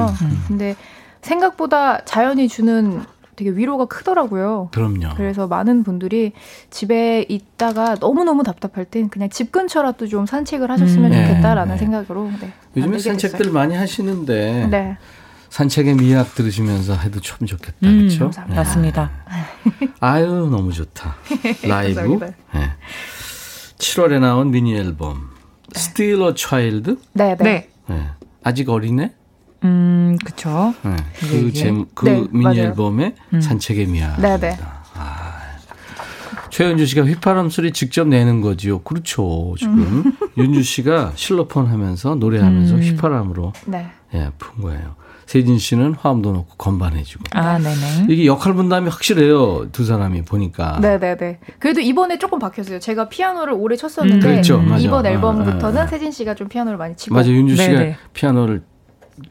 근데 생각보다 자연이 주는 되게 위로가 크더라고요. 그럼요. 그래서 많은 분들이 집에 있다가 너무너무 답답할 땐 그냥 집 근처라도 좀 산책을 하셨으면 좋겠다라는 생각으로. 네, 요즘에 산책들 됐어요. 많이 하시는데 네. 산책의 미학 들으시면서 해도 참 좋겠다. 그렇죠? 네. 맞습니다. 아유 너무 좋다. 라이브. 네. 7월에 나온 미니 앨범 네. Still a Child? 네. 네. 네. 아직 어린애? 그쵸. 네, 그 네, 미니 맞아요. 앨범의 산책의 미학입니다. 네네. 아, 최윤주 씨가 휘파람 소리 직접 내는 거지요. 그렇죠. 지금 윤주 씨가 실로폰 하면서 노래하면서 휘파람으로 네. 예, 푼 거예요. 세진 씨는 화음도 넣고 건반해주고. 아, 네네. 이게 역할 분담이 확실해요. 두 사람이 보니까. 네네네. 그래도 이번에 조금 바뀌었어요. 제가 피아노를 오래 쳤었는데 그렇죠. 이번 앨범부터는 세진 씨가 좀 피아노를 많이 치고. 맞아요. 윤주 씨가 네네. 피아노를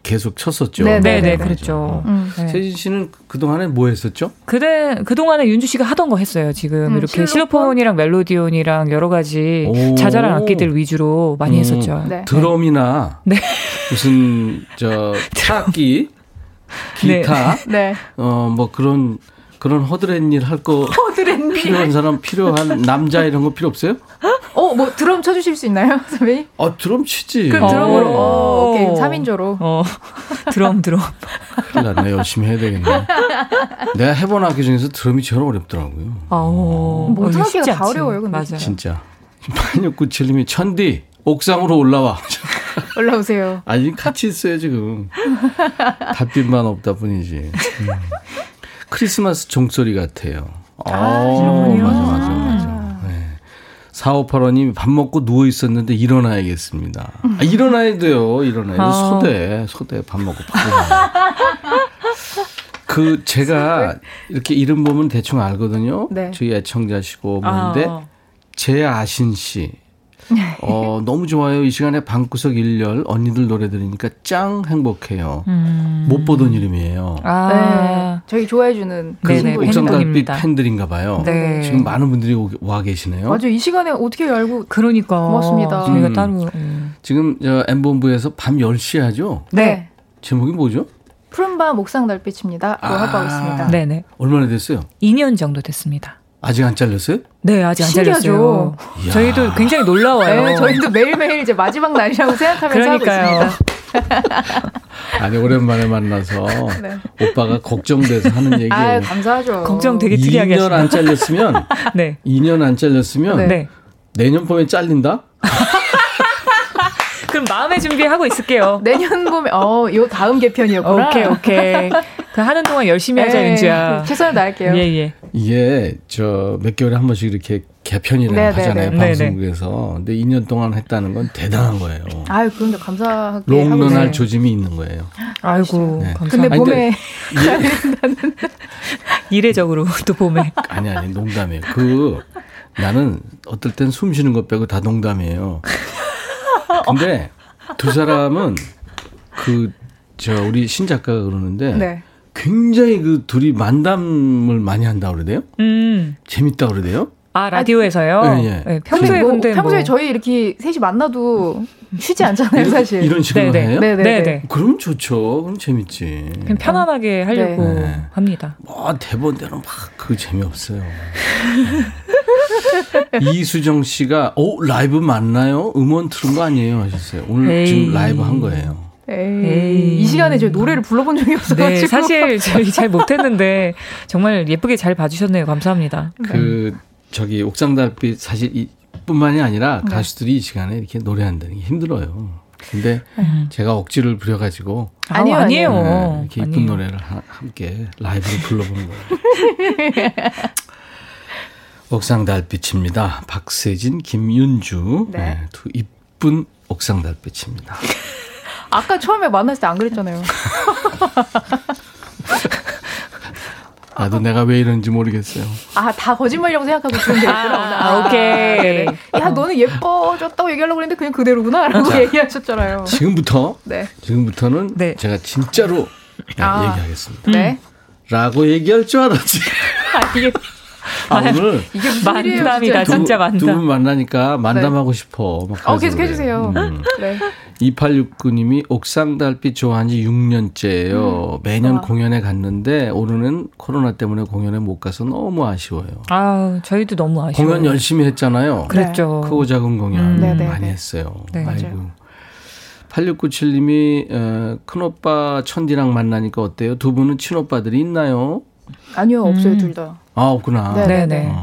계속 쳤었죠. 네네네, 그렇죠. 네. 세진 씨는 그동안에 뭐 했었죠? 그동안에 윤주 씨가 하던 거 했어요. 지금 이렇게 실로폰이랑 멜로디온이랑 여러 가지 자잘한 악기들 위주로 많이 했었죠. 네. 드럼이나 네. 무슨 저 타악기, 기타, 네. 뭐 그런 허드렛 일 할 거 필요한 사람 필요한 남자 이런 거 필요 없어요? 뭐 드럼 쳐주실 수 있나요, 선배님? 아 드럼 치지. 그럼 드럼으로. 오케이 3인조로. 드럼. 큰일 났네. 열심히 해야 되겠네. 내가 해본 악기 중에서 드럼이 제일 어렵더라고요. 모든 악기가 다 어려워요, 근데. 맞아요. 진짜. 8697님이 천디 옥상으로 올라와. 올라오세요. 아니 같이 있어요 지금. 닷빛만 없다 뿐이지. 크리스마스 종소리 같아요. 맞아. 네. 4585님이 밥 먹고 누워 있었는데 일어나야겠습니다. 일어나야 돼요. 소대 밥 먹고 그 제가 이렇게 이름 보면 대충 알거든요. 네. 저희 애청자시고 뭔데 제아신 씨. 너무 좋아요. 이 시간에 방구석 일렬 언니들 노래 들으니까 짱 행복해요. 못 보던 이름이에요. 네. 저희 좋아해주는 그 옥상달빛 팬들인가 봐요. 네. 지금 많은 분들이 와 계시네요. 맞아요. 이 시간에 어떻게 알고. 그러니까. 고맙습니다. 저희가 따로. 지금 M본부에서 밤 10시에 하죠? 네. 제목이 뭐죠? 푸른밤 옥상달빛입니다. 하고 있습니다. 네네. 얼마나 됐어요? 2년 정도 됐습니다. 아직 안 잘렸어요? 네, 아직 안 잘렸어요. 저희도 굉장히 놀라워요. 네, 저희도 매일매일 이제 마지막 날이라고 생각하면서 하고 있습니다. 아니, 오랜만에 만나서 네. 오빠가 걱정돼서 하는 얘기예요. 아유, 감사하죠. 걱정 되게 특이하게 하시네요. 2년 안 잘렸으면 네. 내년 봄에 잘린다? 그럼 마음의 준비하고 있을게요. 내년 봄에 요 다음 개편이었구나. 오케이. 그 하는 동안 열심히 하자, 윤주야. 최선을 다할게요. 예. 이게 몇 개월에 한 번씩 이렇게 개편이라고 하잖아요, 방송국에서. 근데 2년 동안 했다는 건 대단한 거예요. 아유, 그런데 감사하게 롱런할 조짐이 있는 거예요. 아이고, 네. 감사합니다. 근데 봄에 이례적으로 또 봄에. 아니, 농담이에요. 나는 어떨 땐 숨 쉬는 것 빼고 다 농담이에요. 근데 두 사람은 우리 신 작가가 그러는데 네. 굉장히 둘이 만담을 많이 한다고 그러대요. 재밌다고 그러대요. 아, 라디오에서요? 네, 예. 네, 평소에 뭐, 근데 평소에 뭐. 저희 이렇게 셋이 만나도 쉬지 않잖아요, 사실. 이런 식으로 해요? 네네. 그럼 좋죠. 그럼 재밌지. 그냥 편안하게 하려고 네. 합니다. 뭐 대본대로 막 그 재미없어요. 이수정 씨가 라이브 맞나요? 음원 틀은 거 아니에요? 하셨어요. 오늘 에이. 지금 라이브 한 거예요. 에이. 이 시간에 저희 노래를 불러본 적이 없어가지고 네, 사실 저희 잘 못했는데 정말 예쁘게 잘 봐주셨네요. 감사합니다. 그 저기 옥상달빛 사실 이뿐만이 아니라 가수들이 이 시간에 이렇게 노래한다는 게 힘들어요. 근데 제가 억지를 부려가지고 아니에요. 이렇게 예쁜 노래를 함께 라이브로 불러보는 거예요. 옥상달빛입니다. 박세진, 김윤주 네, 두 이쁜 옥상달빛입니다. 아까 처음에 만났을 때 안 그랬잖아요. 나도 내가 왜 이러는지 모르겠어요. 다 거짓말이라고 생각하고 있었는데. 오케이. 야, 너는 예뻐졌다고 얘기하려고 했는데 그냥 그대로구나 라고 자, 얘기하셨잖아요. 지금부터는 네. 제가 진짜로 얘기하겠습니다. 네. 라고 얘기할 줄 알았지. 오늘 이게 만담이다. 진짜 만담. 두 분 만나니까 만담하고 네. 싶어. 계속 해주세요. 네. 2869님이 옥상달빛 좋아한 지 6년째예요. 매년 공연에 갔는데 올해는 코로나 때문에 공연에 못 가서 너무 아쉬워요. 저희도 너무 아쉬워요. 공연 열심히 했잖아요. 그랬죠. 크고 작은 공연 많이 했어요. 네, 아이고. 맞아요. 8697님이 큰오빠 천디랑 만나니까 어때요? 두 분은 친오빠들이 있나요? 아니요. 없어요. 둘 다. 없구나. 네네.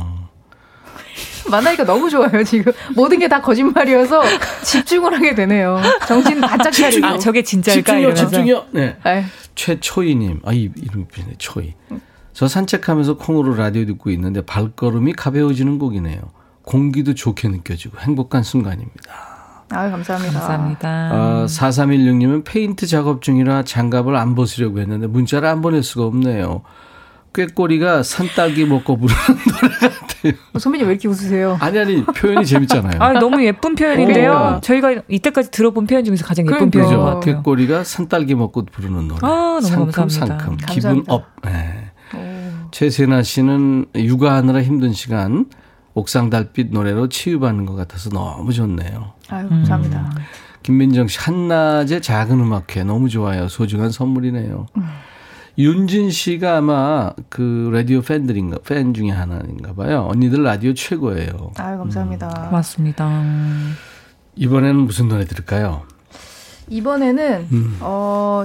만나니까 너무 좋아요. 지금 모든 게 다 거짓말이어서 집중을 하게 되네요. 정신 바짝 차리고. 저게 진짜일까? 집중이요. 네. 에이. 최초희님. 이름이 비슷해. 초희. 저 산책하면서 콩으로 라디오 듣고 있는데 발걸음이 가벼워지는 곡이네요. 공기도 좋게 느껴지고 행복한 순간입니다. 감사합니다. 감사합니다. 4316님은 페인트 작업 중이라 장갑을 안 벗으려고 했는데 문자를 안 보낼 수가 없네요. 꾀꼬리가 산딸기 먹고 부르는 노래 같아요. 선배님 왜 이렇게 웃으세요? 아니 표현이 재밌잖아요. 너무 예쁜 표현인데요. 저희가 이때까지 들어본 표현 중에서 가장 예쁜 표현인 것 같아요. 꾀꼬리가 산딸기 먹고 부르는 노래. 너무 상큼상큼 기분 업. 네. 최세나 씨는 육아하느라 힘든 시간 옥상달빛 노래로 치유받는 것 같아서 너무 좋네요. 감사합니다. 김민정 씨 한낮의 작은 음악회 너무 좋아요. 소중한 선물이네요. 윤진 씨가 아마 그 라디오 팬 중에 하나인가 봐요. 언니들 라디오 최고예요. 감사합니다. 고맙습니다. 이번에는 무슨 노래 들을까요? 이번에는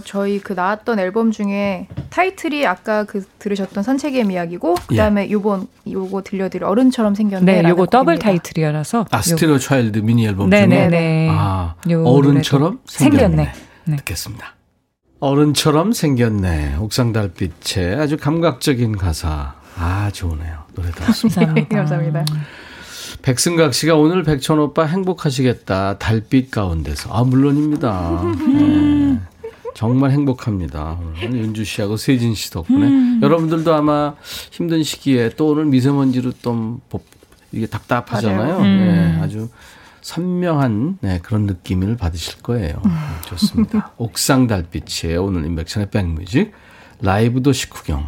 저희 그 나왔던 앨범 중에 타이틀이 아까 그 들으셨던 산책의 미학이고 그다음에 요거 들려드릴 어른처럼 생겼네. 네, 요거 더블 타이틀이라서. 스틸러 차일드 미니 앨범 중에. 네네네. 어른처럼 생겼네. 네. 듣겠습니다. 어른처럼 생겼네. 옥상달빛의 아주 감각적인 가사. 좋으네요. 노래 다 감사합니다. 감사합니다. 백승각 씨가 오늘 백천 오빠 행복하시겠다. 달빛 가운데서. 물론입니다. 네. 정말 행복합니다. 오늘 윤주 씨하고 세진 씨 덕분에. 여러분들도 아마 힘든 시기에 또 오늘 미세먼지로 좀 이게 답답하잖아요. 네, 아주 선명한 그런 느낌을 받으실 거예요. 좋습니다. 옥상달빛이에요. 오늘 임백천의 백뮤직. 라이브도 식후경.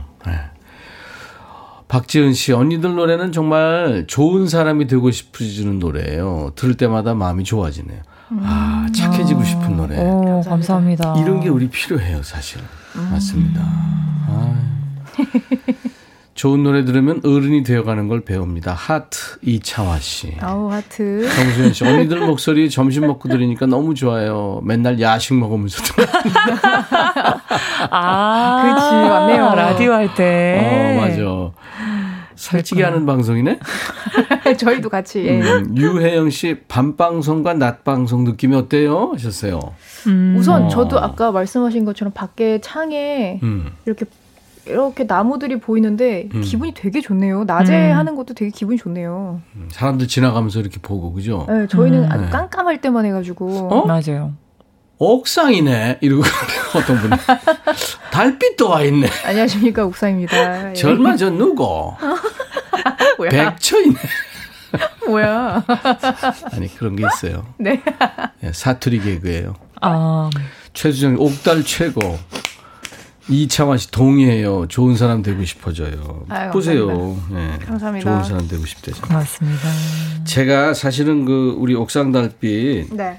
박지은 씨, 언니들 노래는 정말 좋은 사람이 되고 싶어지는 노래예요. 들을 때마다 마음이 좋아지네요. 착해지고 싶은 노래. 감사합니다. 이런 게 우리 필요해요, 사실. 맞습니다. 좋은 노래 들으면 어른이 되어가는 걸 배웁니다. 하트, 이창화 씨. 하트. 정수현 씨, 언니들 목소리 점심 먹고 들으니까 너무 좋아요. 맨날 야식 먹으면서 들어요. 그치, 맞네요. 라디오 할 때. 맞아. 살찌게 하는 방송이네? 저희도 같이. 유혜영 씨, 밤방송과 낮방송 느낌이 어때요? 하셨어요. 우선 저도 아까 말씀하신 것처럼 밖에 창에 이렇게 나무들이 보이는데 기분이 되게 좋네요. 낮에 하는 것도 되게 기분이 좋네요. 사람들 지나가면서 이렇게 보고, 그죠? 네, 저희는 아주 깜깜할 때만 해가지고. 맞아요. 옥상이네? 이러고 어떤 분이. 달빛도 와 있네. 안녕하십니까, 옥상입니다. 절마 저 누구? 뭐야? 백천이네. 뭐야? 아니, 그런 게 있어요. 네. 사투리 개그예요. 최수정, 옥달 최고. 이창환 씨 동의해요. 좋은 사람 되고 싶어져요. 아유, 보세요. 감사합니다. 네, 감사합니다. 좋은 사람 되고 싶대죠. 고맙습니다. 제가 사실은 그 우리 옥상달빛 네.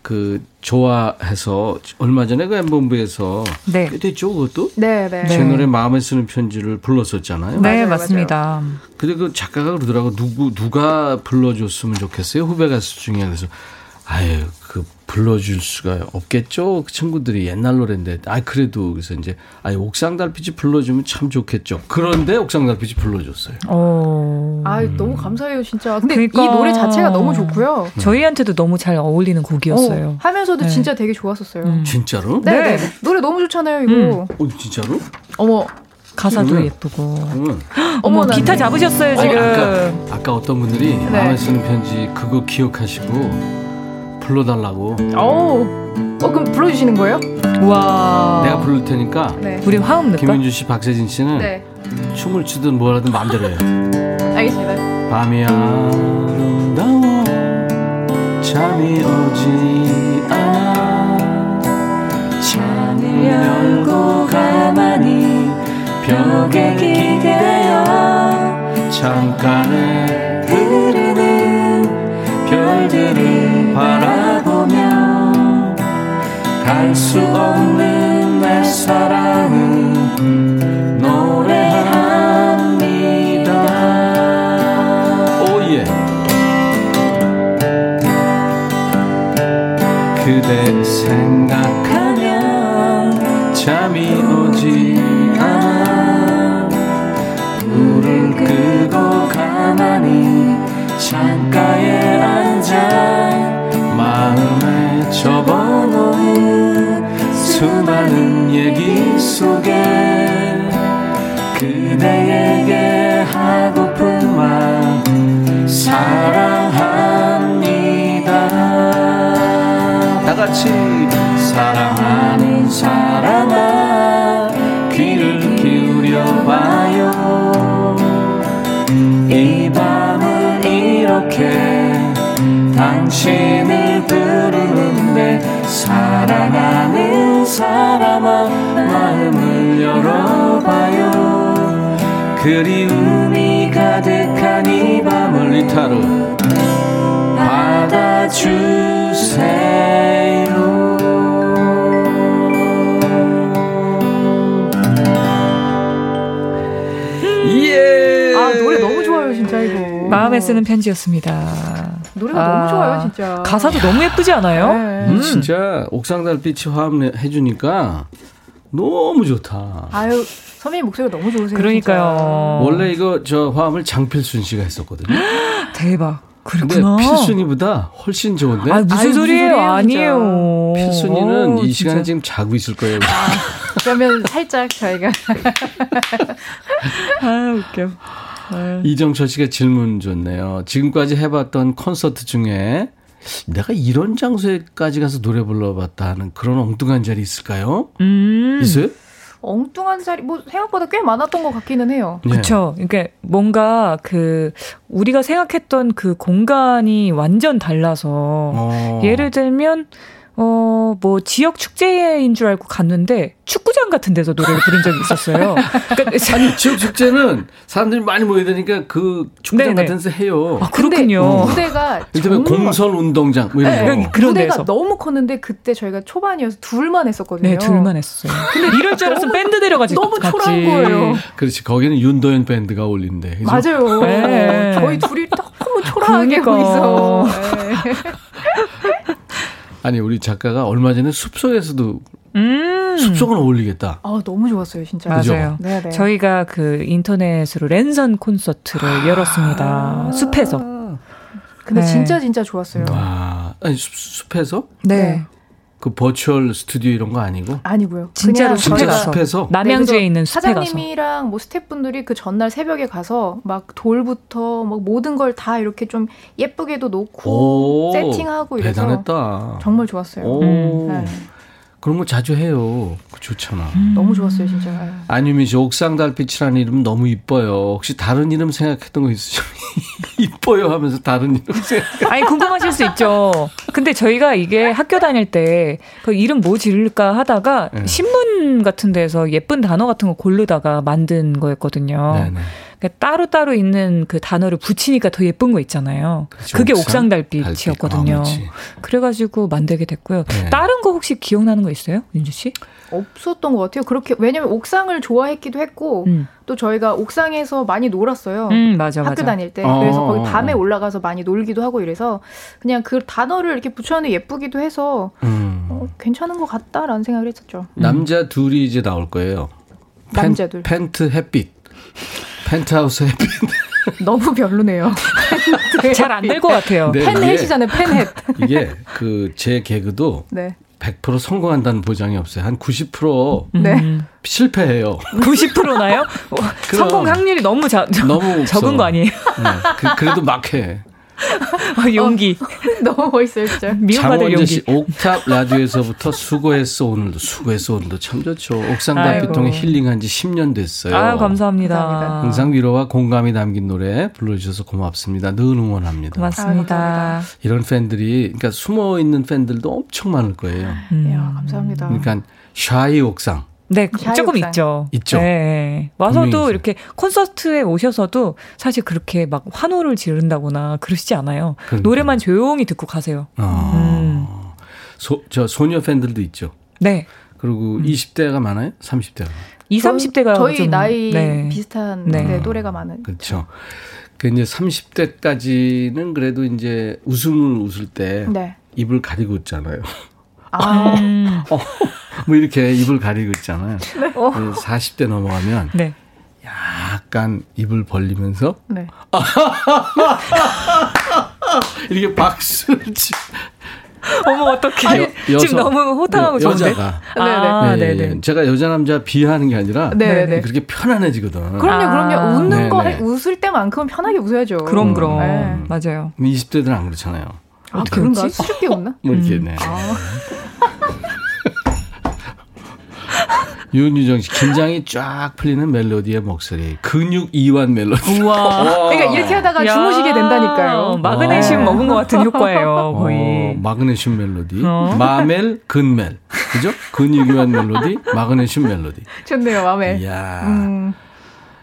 그 좋아해서 얼마 전에 그 M본부에서 네. 꽤 됐죠 그것도? 네, 네. 제 노래 마음에 쓰는 편지를 불렀었잖아요. 네, 맞아요, 맞습니다. 근데 그 작가가 그러더라고. 누가 불러줬으면 좋겠어요. 후배 가수 중에. 그래서 아유 그 불러줄 수가 없겠죠. 그 친구들이 옛날 노래인데. 아 그래도 그래서 이제 옥상달빛이 불러주면 참 좋겠죠. 그런데 옥상달빛이 불러줬어요. 아 너무 감사해요 진짜. 근데 그러니까. 이 노래 자체가 너무 좋고요. 저희한테도 너무 잘 어울리는 곡이었어요. 하면서도 네. 진짜 되게 좋았었어요. 진짜로? 네. 노래 너무 좋잖아요 이거. 진짜로? 어머. 가사도 예쁘고. 어머 기타 잡으셨어요 지금. 아까 어떤 분들이 네. 마음에 쓰는 편지 그거 기억하시고. 불러달라고. 그럼 불러주시는 거예요? 와. 내가 부를 테니까. 네. 우리 화음 넣을까? 김윤주 씨, 박세진 씨는 네. 춤을 추든 뭐라든 마음대로 해요. 알겠습니다. 밤이 아름다워 잠이 오지 않아 창을 열고 가만히 벽에 기대어 창가에 흐르는 별들이 바라보며 갈 수 없는 내 사랑은 노래합니다. 오예. 그대 생각하면 잠이 오지 않아 불을 끄고 가만히 창가에 앉아 마음에 접어놓은 수많은 얘기 속에 그대에게 하고픈 말 사랑합니다. 다같이 사랑하는 사람아 귀를 기울여봐요. 이 밤을 이렇게 당신을 부르는데 사랑하는 사람아 마음을 열어봐요. 그리움이 가득한 이 밤을 이타로 받아주세요. 예. 아 노래 너무 좋아요 진짜 이거. 마음에 쓰는 편지였습니다. 노래가 너무 좋아요 진짜. 가사도 너무 예쁘지 않아요? 네. 진짜 옥상달빛이 화음해주니까 너무 좋다. 아유 선배님 목소리가 너무 좋으세요. 그러니까요. 진짜. 원래 이거 저 화음을 장필순 씨가 했었거든요. 대박. 그렇구나. 근데 필순이보다 훨씬 좋은데. 아 무슨 소리예요? 아니에요. 필순이는 이 시간에 지금 자고 있을 거예요. 그러면 살짝 저희가 아 웃겨. 이정철 씨가 질문 줬네요. 지금까지 해봤던 콘서트 중에 내가 이런 장소에까지 가서 노래 불러봤다 하는 그런 엉뚱한 자리 있을까요? 있어요? 엉뚱한 자리 뭐 생각보다 꽤 많았던 것 같기는 해요. 네. 그렇죠. 그러니까 뭔가 그 우리가 생각했던 그 공간이 완전 달라서 예를 들면 뭐 지역 축제인 줄 알고 갔는데 축구장 같은 데서 노래를 부른 적이 있었어요. 그러니까 아니 지역 축제는 사람들이 많이 모여드니까 그 축구장 네네. 같은 데서 해요. 아, 그렇군요. 무대가 일단 공설 운동장 뭐 이런 네, 거. 그런 무대가 데서. 너무 컸는데 그때 저희가 초반이어서 둘만 했었거든요. 네, 둘만 했어요. 근데 이럴 줄 알았으면 밴드 데려가지. 너무 초라한 거예요. 그렇지. 거기는 윤도현 밴드가 어울린데. 맞아요. 네. 저희 둘이 딱 너무 초라하게 거기서. 아니 우리 작가가 얼마 전에 숲속에서도 숲속은 어울리겠다. 아 너무 좋았어요 진짜. 맞아요. 네네. 저희가 그 인터넷으로 랜선 콘서트를 열었습니다. 숲에서. 근데 네. 진짜 좋았어요. 와, 아니 숲에서? 네. 그 버추얼 스튜디오 이런 거 아니고? 아니고요. 진짜로 숲에서. 남양주에 있는 숲에 가서. 사장님이랑 뭐 스태프분들이 그 전날 새벽에 가서 막 돌부터 막 모든 걸 다 이렇게 좀 예쁘게도 놓고 세팅하고 이래서. 대단했다. 정말 좋았어요. 네. 그런 거 자주 해요. 좋잖아. 너무 좋았어요, 진짜. 안유민 씨, 옥상달빛이라는 이름 너무 이뻐요. 혹시 다른 이름 생각했던 거 있으시죠? 이뻐요 하면서 다른 이름 생각. 아니, 궁금하실 수 있죠. 근데 저희가 이게 학교 다닐 때 그 이름 뭐 지을까 하다가 네. 신문 같은 데서 예쁜 단어 같은 거 고르다가 만든 거였거든요. 네네. 그러니까 따로따로 있는 그 단어를 붙이니까 더 예쁜 거 있잖아요. 그렇죠. 그게 옥상달빛이었거든요. 그래가지고 만들게 됐고요. 네. 다른 거 혹시 기억나는 거 있어요? 윤주 씨? 없었던 것 같아요. 그렇게 왜냐면 옥상을 좋아했기도 했고 또 저희가 옥상에서 많이 놀았어요. 맞아. 학교 다닐 때. 그래서 거기 밤에 올라가서 많이 놀기도 하고 이래서 그냥 그 단어를 이렇게 붙여놓으면 예쁘기도 해서 괜찮은 것 같다라는 생각을 했었죠. 남자 둘이 이제 나올 거예요. 남자 둘. 펜트 햇빛. 펜트하우스 햇빛. 너무 별로네요. 잘 안 될 것 같아요. 네, 펜햇이잖아요. 펜햇. 이게 그 제 개그도 네. 100% 성공한다는 보장이 없어요. 한 90% 네. 실패해요. 90%나요? 성공 확률이 너무, 너무 적은 거 아니에요? 네. 그래도 막 해. 용기. 너무 멋있어요, 진짜. 미움받을 용기. 옥탑 라디오에서부터 수고했어, 오늘도. 수고했어, 오늘도. 참 좋죠. 옥상달빛 통해 힐링한 지 10년 됐어요. 아유, 감사합니다. 항상 위로와 공감이 담긴 노래 불러주셔서 고맙습니다. 늘 응원합니다. 고맙습니다. 아유, 이런 팬들이, 그러니까 숨어있는 팬들도 엄청 많을 거예요. 이야, 감사합니다. 그러니까, 샤이 옥상. 네, 조금 있죠. 있죠. 네. 와서도 이렇게 콘서트에 오셔서도 사실 그렇게 막 환호를 지른다거나 그러시지 않아요. 그러니까. 노래만 조용히 듣고 가세요. 아. 저 소녀 팬들도 있죠. 네. 그리고 20대가 많아요? 30대가? 30대가 저희 좀, 나이 네. 비슷한 네. 또래가 많은. 그렇죠. 그 이제 30대까지는 그래도 이제 웃음을 웃을 때 네. 입을 가리고 웃잖아요. 아. 뭐 이렇게 입을 가리고 있잖아요. 네. 40대 넘어가면 네. 약간 입을 벌리면서 네. 이렇게 박수를 치고 어머 어떡해. 지금 너무 호탕하고 좋은데. 여자가. 아, 네네. 제가 여자 남자 비하하는 게 아니라 네네. 그렇게 편안해지거든. 그럼요. 웃는 네네. 거 웃을 때만큼은 편하게 웃어야죠. 그럼. 네. 맞아요. 20대들은 안 그렇잖아요. 아, 그런가? 수줍게 웃나? 뭐 이렇게 네. 윤유정 씨, 긴장이 쫙 풀리는 멜로디의 목소리. 근육 이완 멜로디. 우와. 그러니까 이렇게 하다가 주무시게 된다니까요. 마그네슘 먹은 것 같은 효과예요, 거의. 마그네슘 멜로디. 마멜, 근멜. 그죠? 근육 이완 멜로디, 마그네슘 멜로디. 좋네요, 마멜. 이야.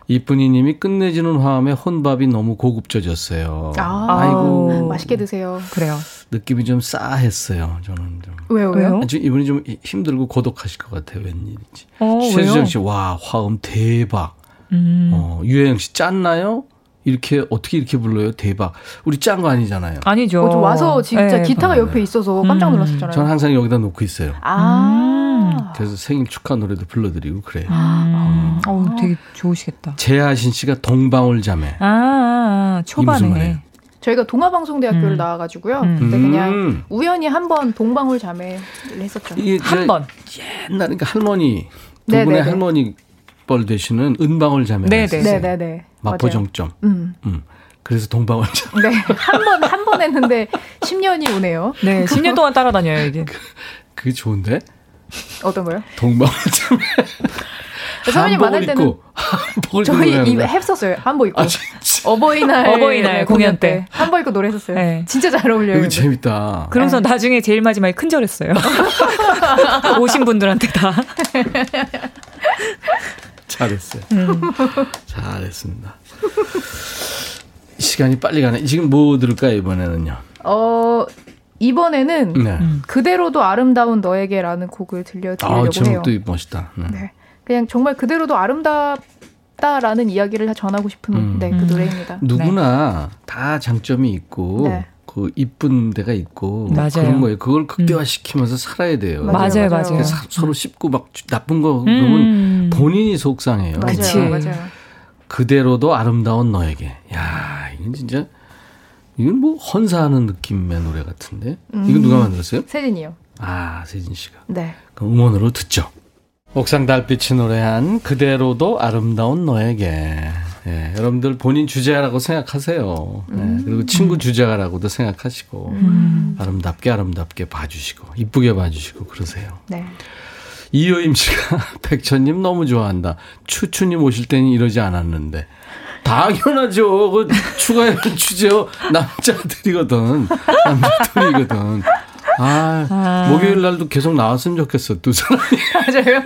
이쁜이 님이 끝내주는 화음에 혼밥이 너무 고급져졌어요. 아이고. 맛있게 드세요. 그래요. 느낌이 좀 싸했어요. 저는 좀. 왜요? 지금 이분이 좀 힘들고 고독하실 것 같아요. 웬일인지. 최수정 씨, 와, 화음 대박. 유혜영 씨, 짰나요? 이렇게, 어떻게 이렇게 불러요? 대박. 우리 짠 거 아니잖아요. 아니죠. 와서 진짜 네. 기타가 옆에 있어서 깜짝 놀랐었잖아요. 저는 항상 여기다 놓고 있어요. 그래서 생일 축하 노래도 불러드리고 그래요. 되게 좋으시겠다. 재하신 씨가 동방울자매. 초반에. 저희가 동아방송대학교를 나와가지고요. 근데 그냥 우연히 한번 동방울자매를 했었죠. 한 번. 옛날에 그러니까 할머니, 두 네네네. 분의 할머니 뻘 되시는 은방울자매가 있었어요. 마포정점. 그래서 동방울자매. 네. 한 번 했는데 10년이 오네요. 네. 10년 동안 따라다녀요, 이게. 그게 좋은데? 어떤 거요? 동방울자매. 선배님 만날 때는 저희 했었어요. 한복 입고. 어버이날 공연 때. 한복 입고 노래했었어요. 네. 진짜 잘 어울려요. 이거 재밌다. 그러면서 나중에 제일 마지막에 큰절했어요. 오신 분들한테 다. 잘했어요. 잘했습니다. 시간이 빨리 가네. 지금 뭐 들을까요, 이번에는요? 이번에는 네. 그대로도 아름다운 너에게라는 곡을 들려드리려고 해요. 또 멋있다. 네. 그냥 정말 그대로도 아름답다라는 이야기를 전하고 싶은 네, 그 노래입니다. 누구나 네. 다 장점이 있고 네. 그 이쁜 데가 있고 맞아요. 그런 거예요. 그걸 극대화시키면서 살아야 돼요. 맞아요. 서로 씹고 막 나쁜 거 보면 본인이 속상해요. 맞아요. 그대로도 아름다운 너에게. 야, 이건 진짜 이건 뭐 헌사하는 느낌의 노래 같은데. 이건 누가 만들었어요? 세진이요. 아, 세진 씨가. 네. 그럼 음원으로 듣죠. 옥상달빛이 노래한 그대로도 아름다운 너에게. 예, 여러분들 본인 주제라고 생각하세요. 예, 그리고 친구 주제라고도 생각하시고 아름답게 아름답게 봐주시고 이쁘게 봐주시고 그러세요. 네. 이효임 씨가 백천님 너무 좋아한다. 추추님 오실 때는 이러지 않았는데. 당연하죠. 그 추가열 주제요. 남자들이거든. 남자들이거든. 아, 목요일 날도 계속 나왔으면 좋겠어. 두 사람이. 맞아요.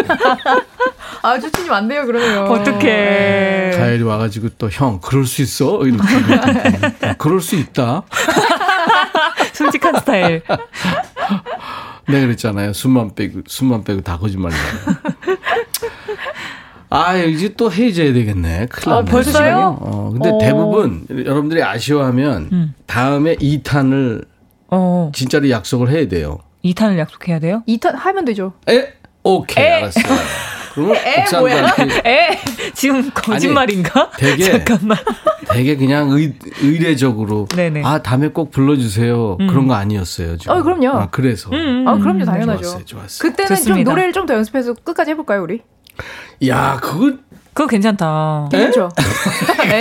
아, 추추님 안 돼요, 그러네요. 어떡해. 가열이 와가지고 또 형, 그럴 수 있어? 이렇게. 아, 그럴 수 있다. 솔직한 스타일. 네, 그랬잖아요. 숨만 빼고 다 거짓말이잖아요. 아, 이제 또 해제해야 되겠네. 큰일 났네. 아, 벌써요? 근데 대부분 여러분들이 아쉬워하면 다음에 2탄을 진짜로 약속을 해야 돼요. 2탄을 약속해야 돼요? 2탄 하면 되죠. 에? 오케이, 에? 알았어요. 그러면 옥상달빛. 에? 지금 거짓말인가? 아니, 되게, 잠깐만. 되게 그냥 의례적으로. 네네. 아, 다음에 꼭 불러주세요. 그런 거 아니었어요. 지금. 그럼요. 아, 그래서. 아, 그럼요. 당연하죠. 좋았어요. 그때는 좋습니다. 좀 노래를 좀 더 연습해서 끝까지 해볼까요, 우리? 야, 그거 괜찮다. 괜찮죠?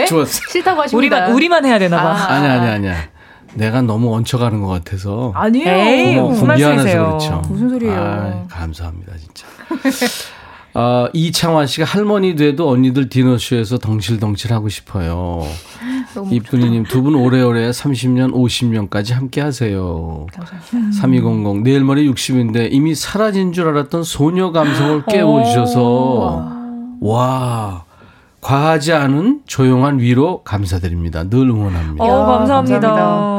좋았어. 싫다고 하십니다. 우리만 해야 되나 봐. 아니야. 내가 너무 얹혀가는 것 같아서. 아니에요. 무슨 말씀이세요? 그렇죠. 무슨 소리예요? 아, 감사합니다, 진짜. 이창화 씨가 할머니 돼도 언니들 디너쇼에서 덩실덩실 하고 싶어요. 이쁜이님, 두 분 오래오래 30년, 50년까지 함께 하세요. 감사합니다. 3200, 내일 모레 60인데 이미 사라진 줄 알았던 소녀 감성을 깨워주셔서, 와, 과하지 않은 조용한 위로 감사드립니다. 늘 응원합니다. 감사합니다.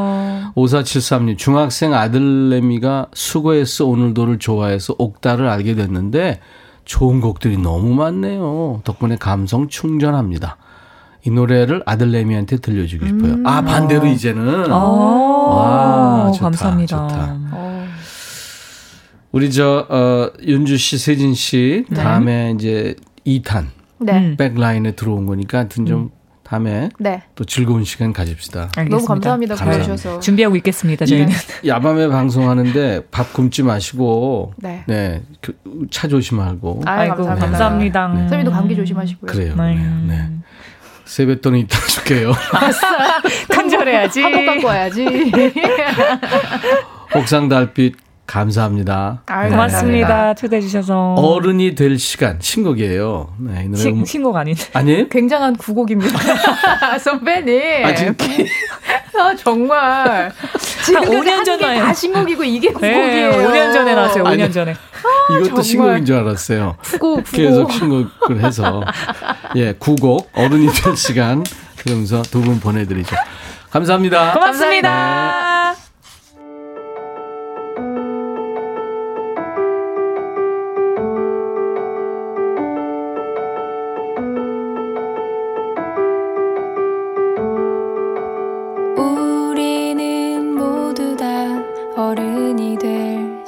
5473님, 중학생 아들내미가 수고했어 오늘도를 좋아해서 옥달을 알게 됐는데, 좋은 곡들이 너무 많네요. 덕분에 감성 충전합니다. 이 노래를 아들내미한테 들려주고 싶어요. 아, 반대로 이제는. 와, 좋다. 감사합니다. 좋다. 우리 윤주 씨, 세진 씨, 네. 다음에 이제 2탄. 네. 백라인에 들어온 거니까 하여튼 좀 다음에 네. 또 즐거운 시간 가집시다. 알겠습니다. 너무 감사합니다. 감사합니다. 준비하고 있겠습니다. 저희는 야밤에 방송하는데 밥 굶지 마시고 네. 네. 차 조심하고. 아이고, 감사합니다. 네. 선생님도 감기 조심하시고요. 그래요. 네. 세뱃돈이 이따 줄게요. 아싸. 큰절해야지. 한복 갖고 와야지. 옥상달빛 감사합니다. 네. 고맙습니다. 초대해 주셔서. 어른이 될 시간 신곡이에요. 네, 이 노래 신곡 아닌데. 아니에요? 굉장한 구곡입니다. 선배님. 아, 정말. 지금 5년 전에 다 신곡이고 이게 구곡이에요. 네, 5년 전에 나왔어요. 5년 아니, 전에. 이것도 정말. 신곡인 줄 알았어요. 계속 신곡을 해서 예, 구곡 어른이 될 시간 그러면서 두 분 보내드리죠. 감사합니다. 고맙습니다. 감사합니다. 네.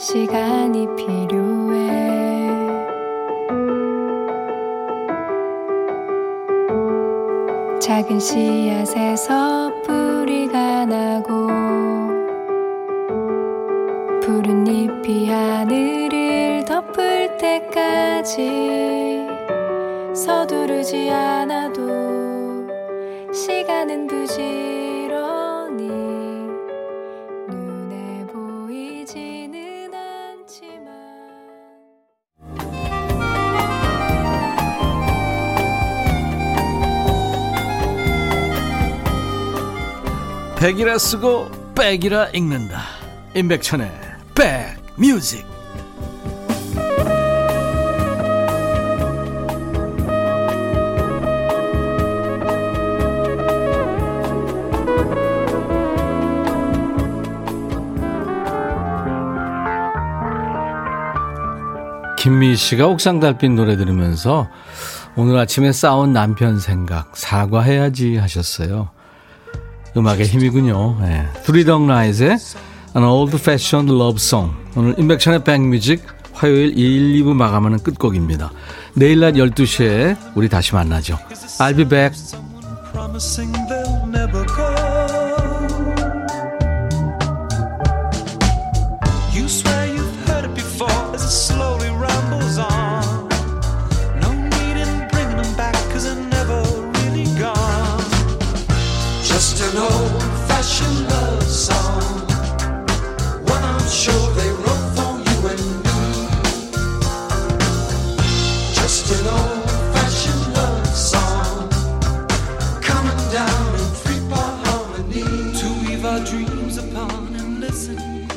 시간이 필요해. 작은 씨앗에서 뿌리가 나고 푸른 잎이 하늘을 덮을 때까지 서두르지 않아도 시간은 부지런히 백이라 쓰고 백이라 읽는다. 임백천의 백뮤직. 김미희 씨가 옥상달빛 노래 들으면서 오늘 아침에 싸운 남편 생각 사과해야지 하셨어요. 음악의 힘이군요. 네. 브리덩 라이즈의 An Old Fashioned Love Song. 오늘 임백천의 백뮤직 화요일 1, 2부 마감하는 끝곡입니다. 내일 낮 12시에 우리 다시 만나죠. I'll be back. No need in bringing them back, 'cause they're never really gone. just an old-fashioned love song. One I'm sure they wrote for you and me. Just an old-fashioned love song, coming down in three-part harmony. To weave our dreams upon and listen.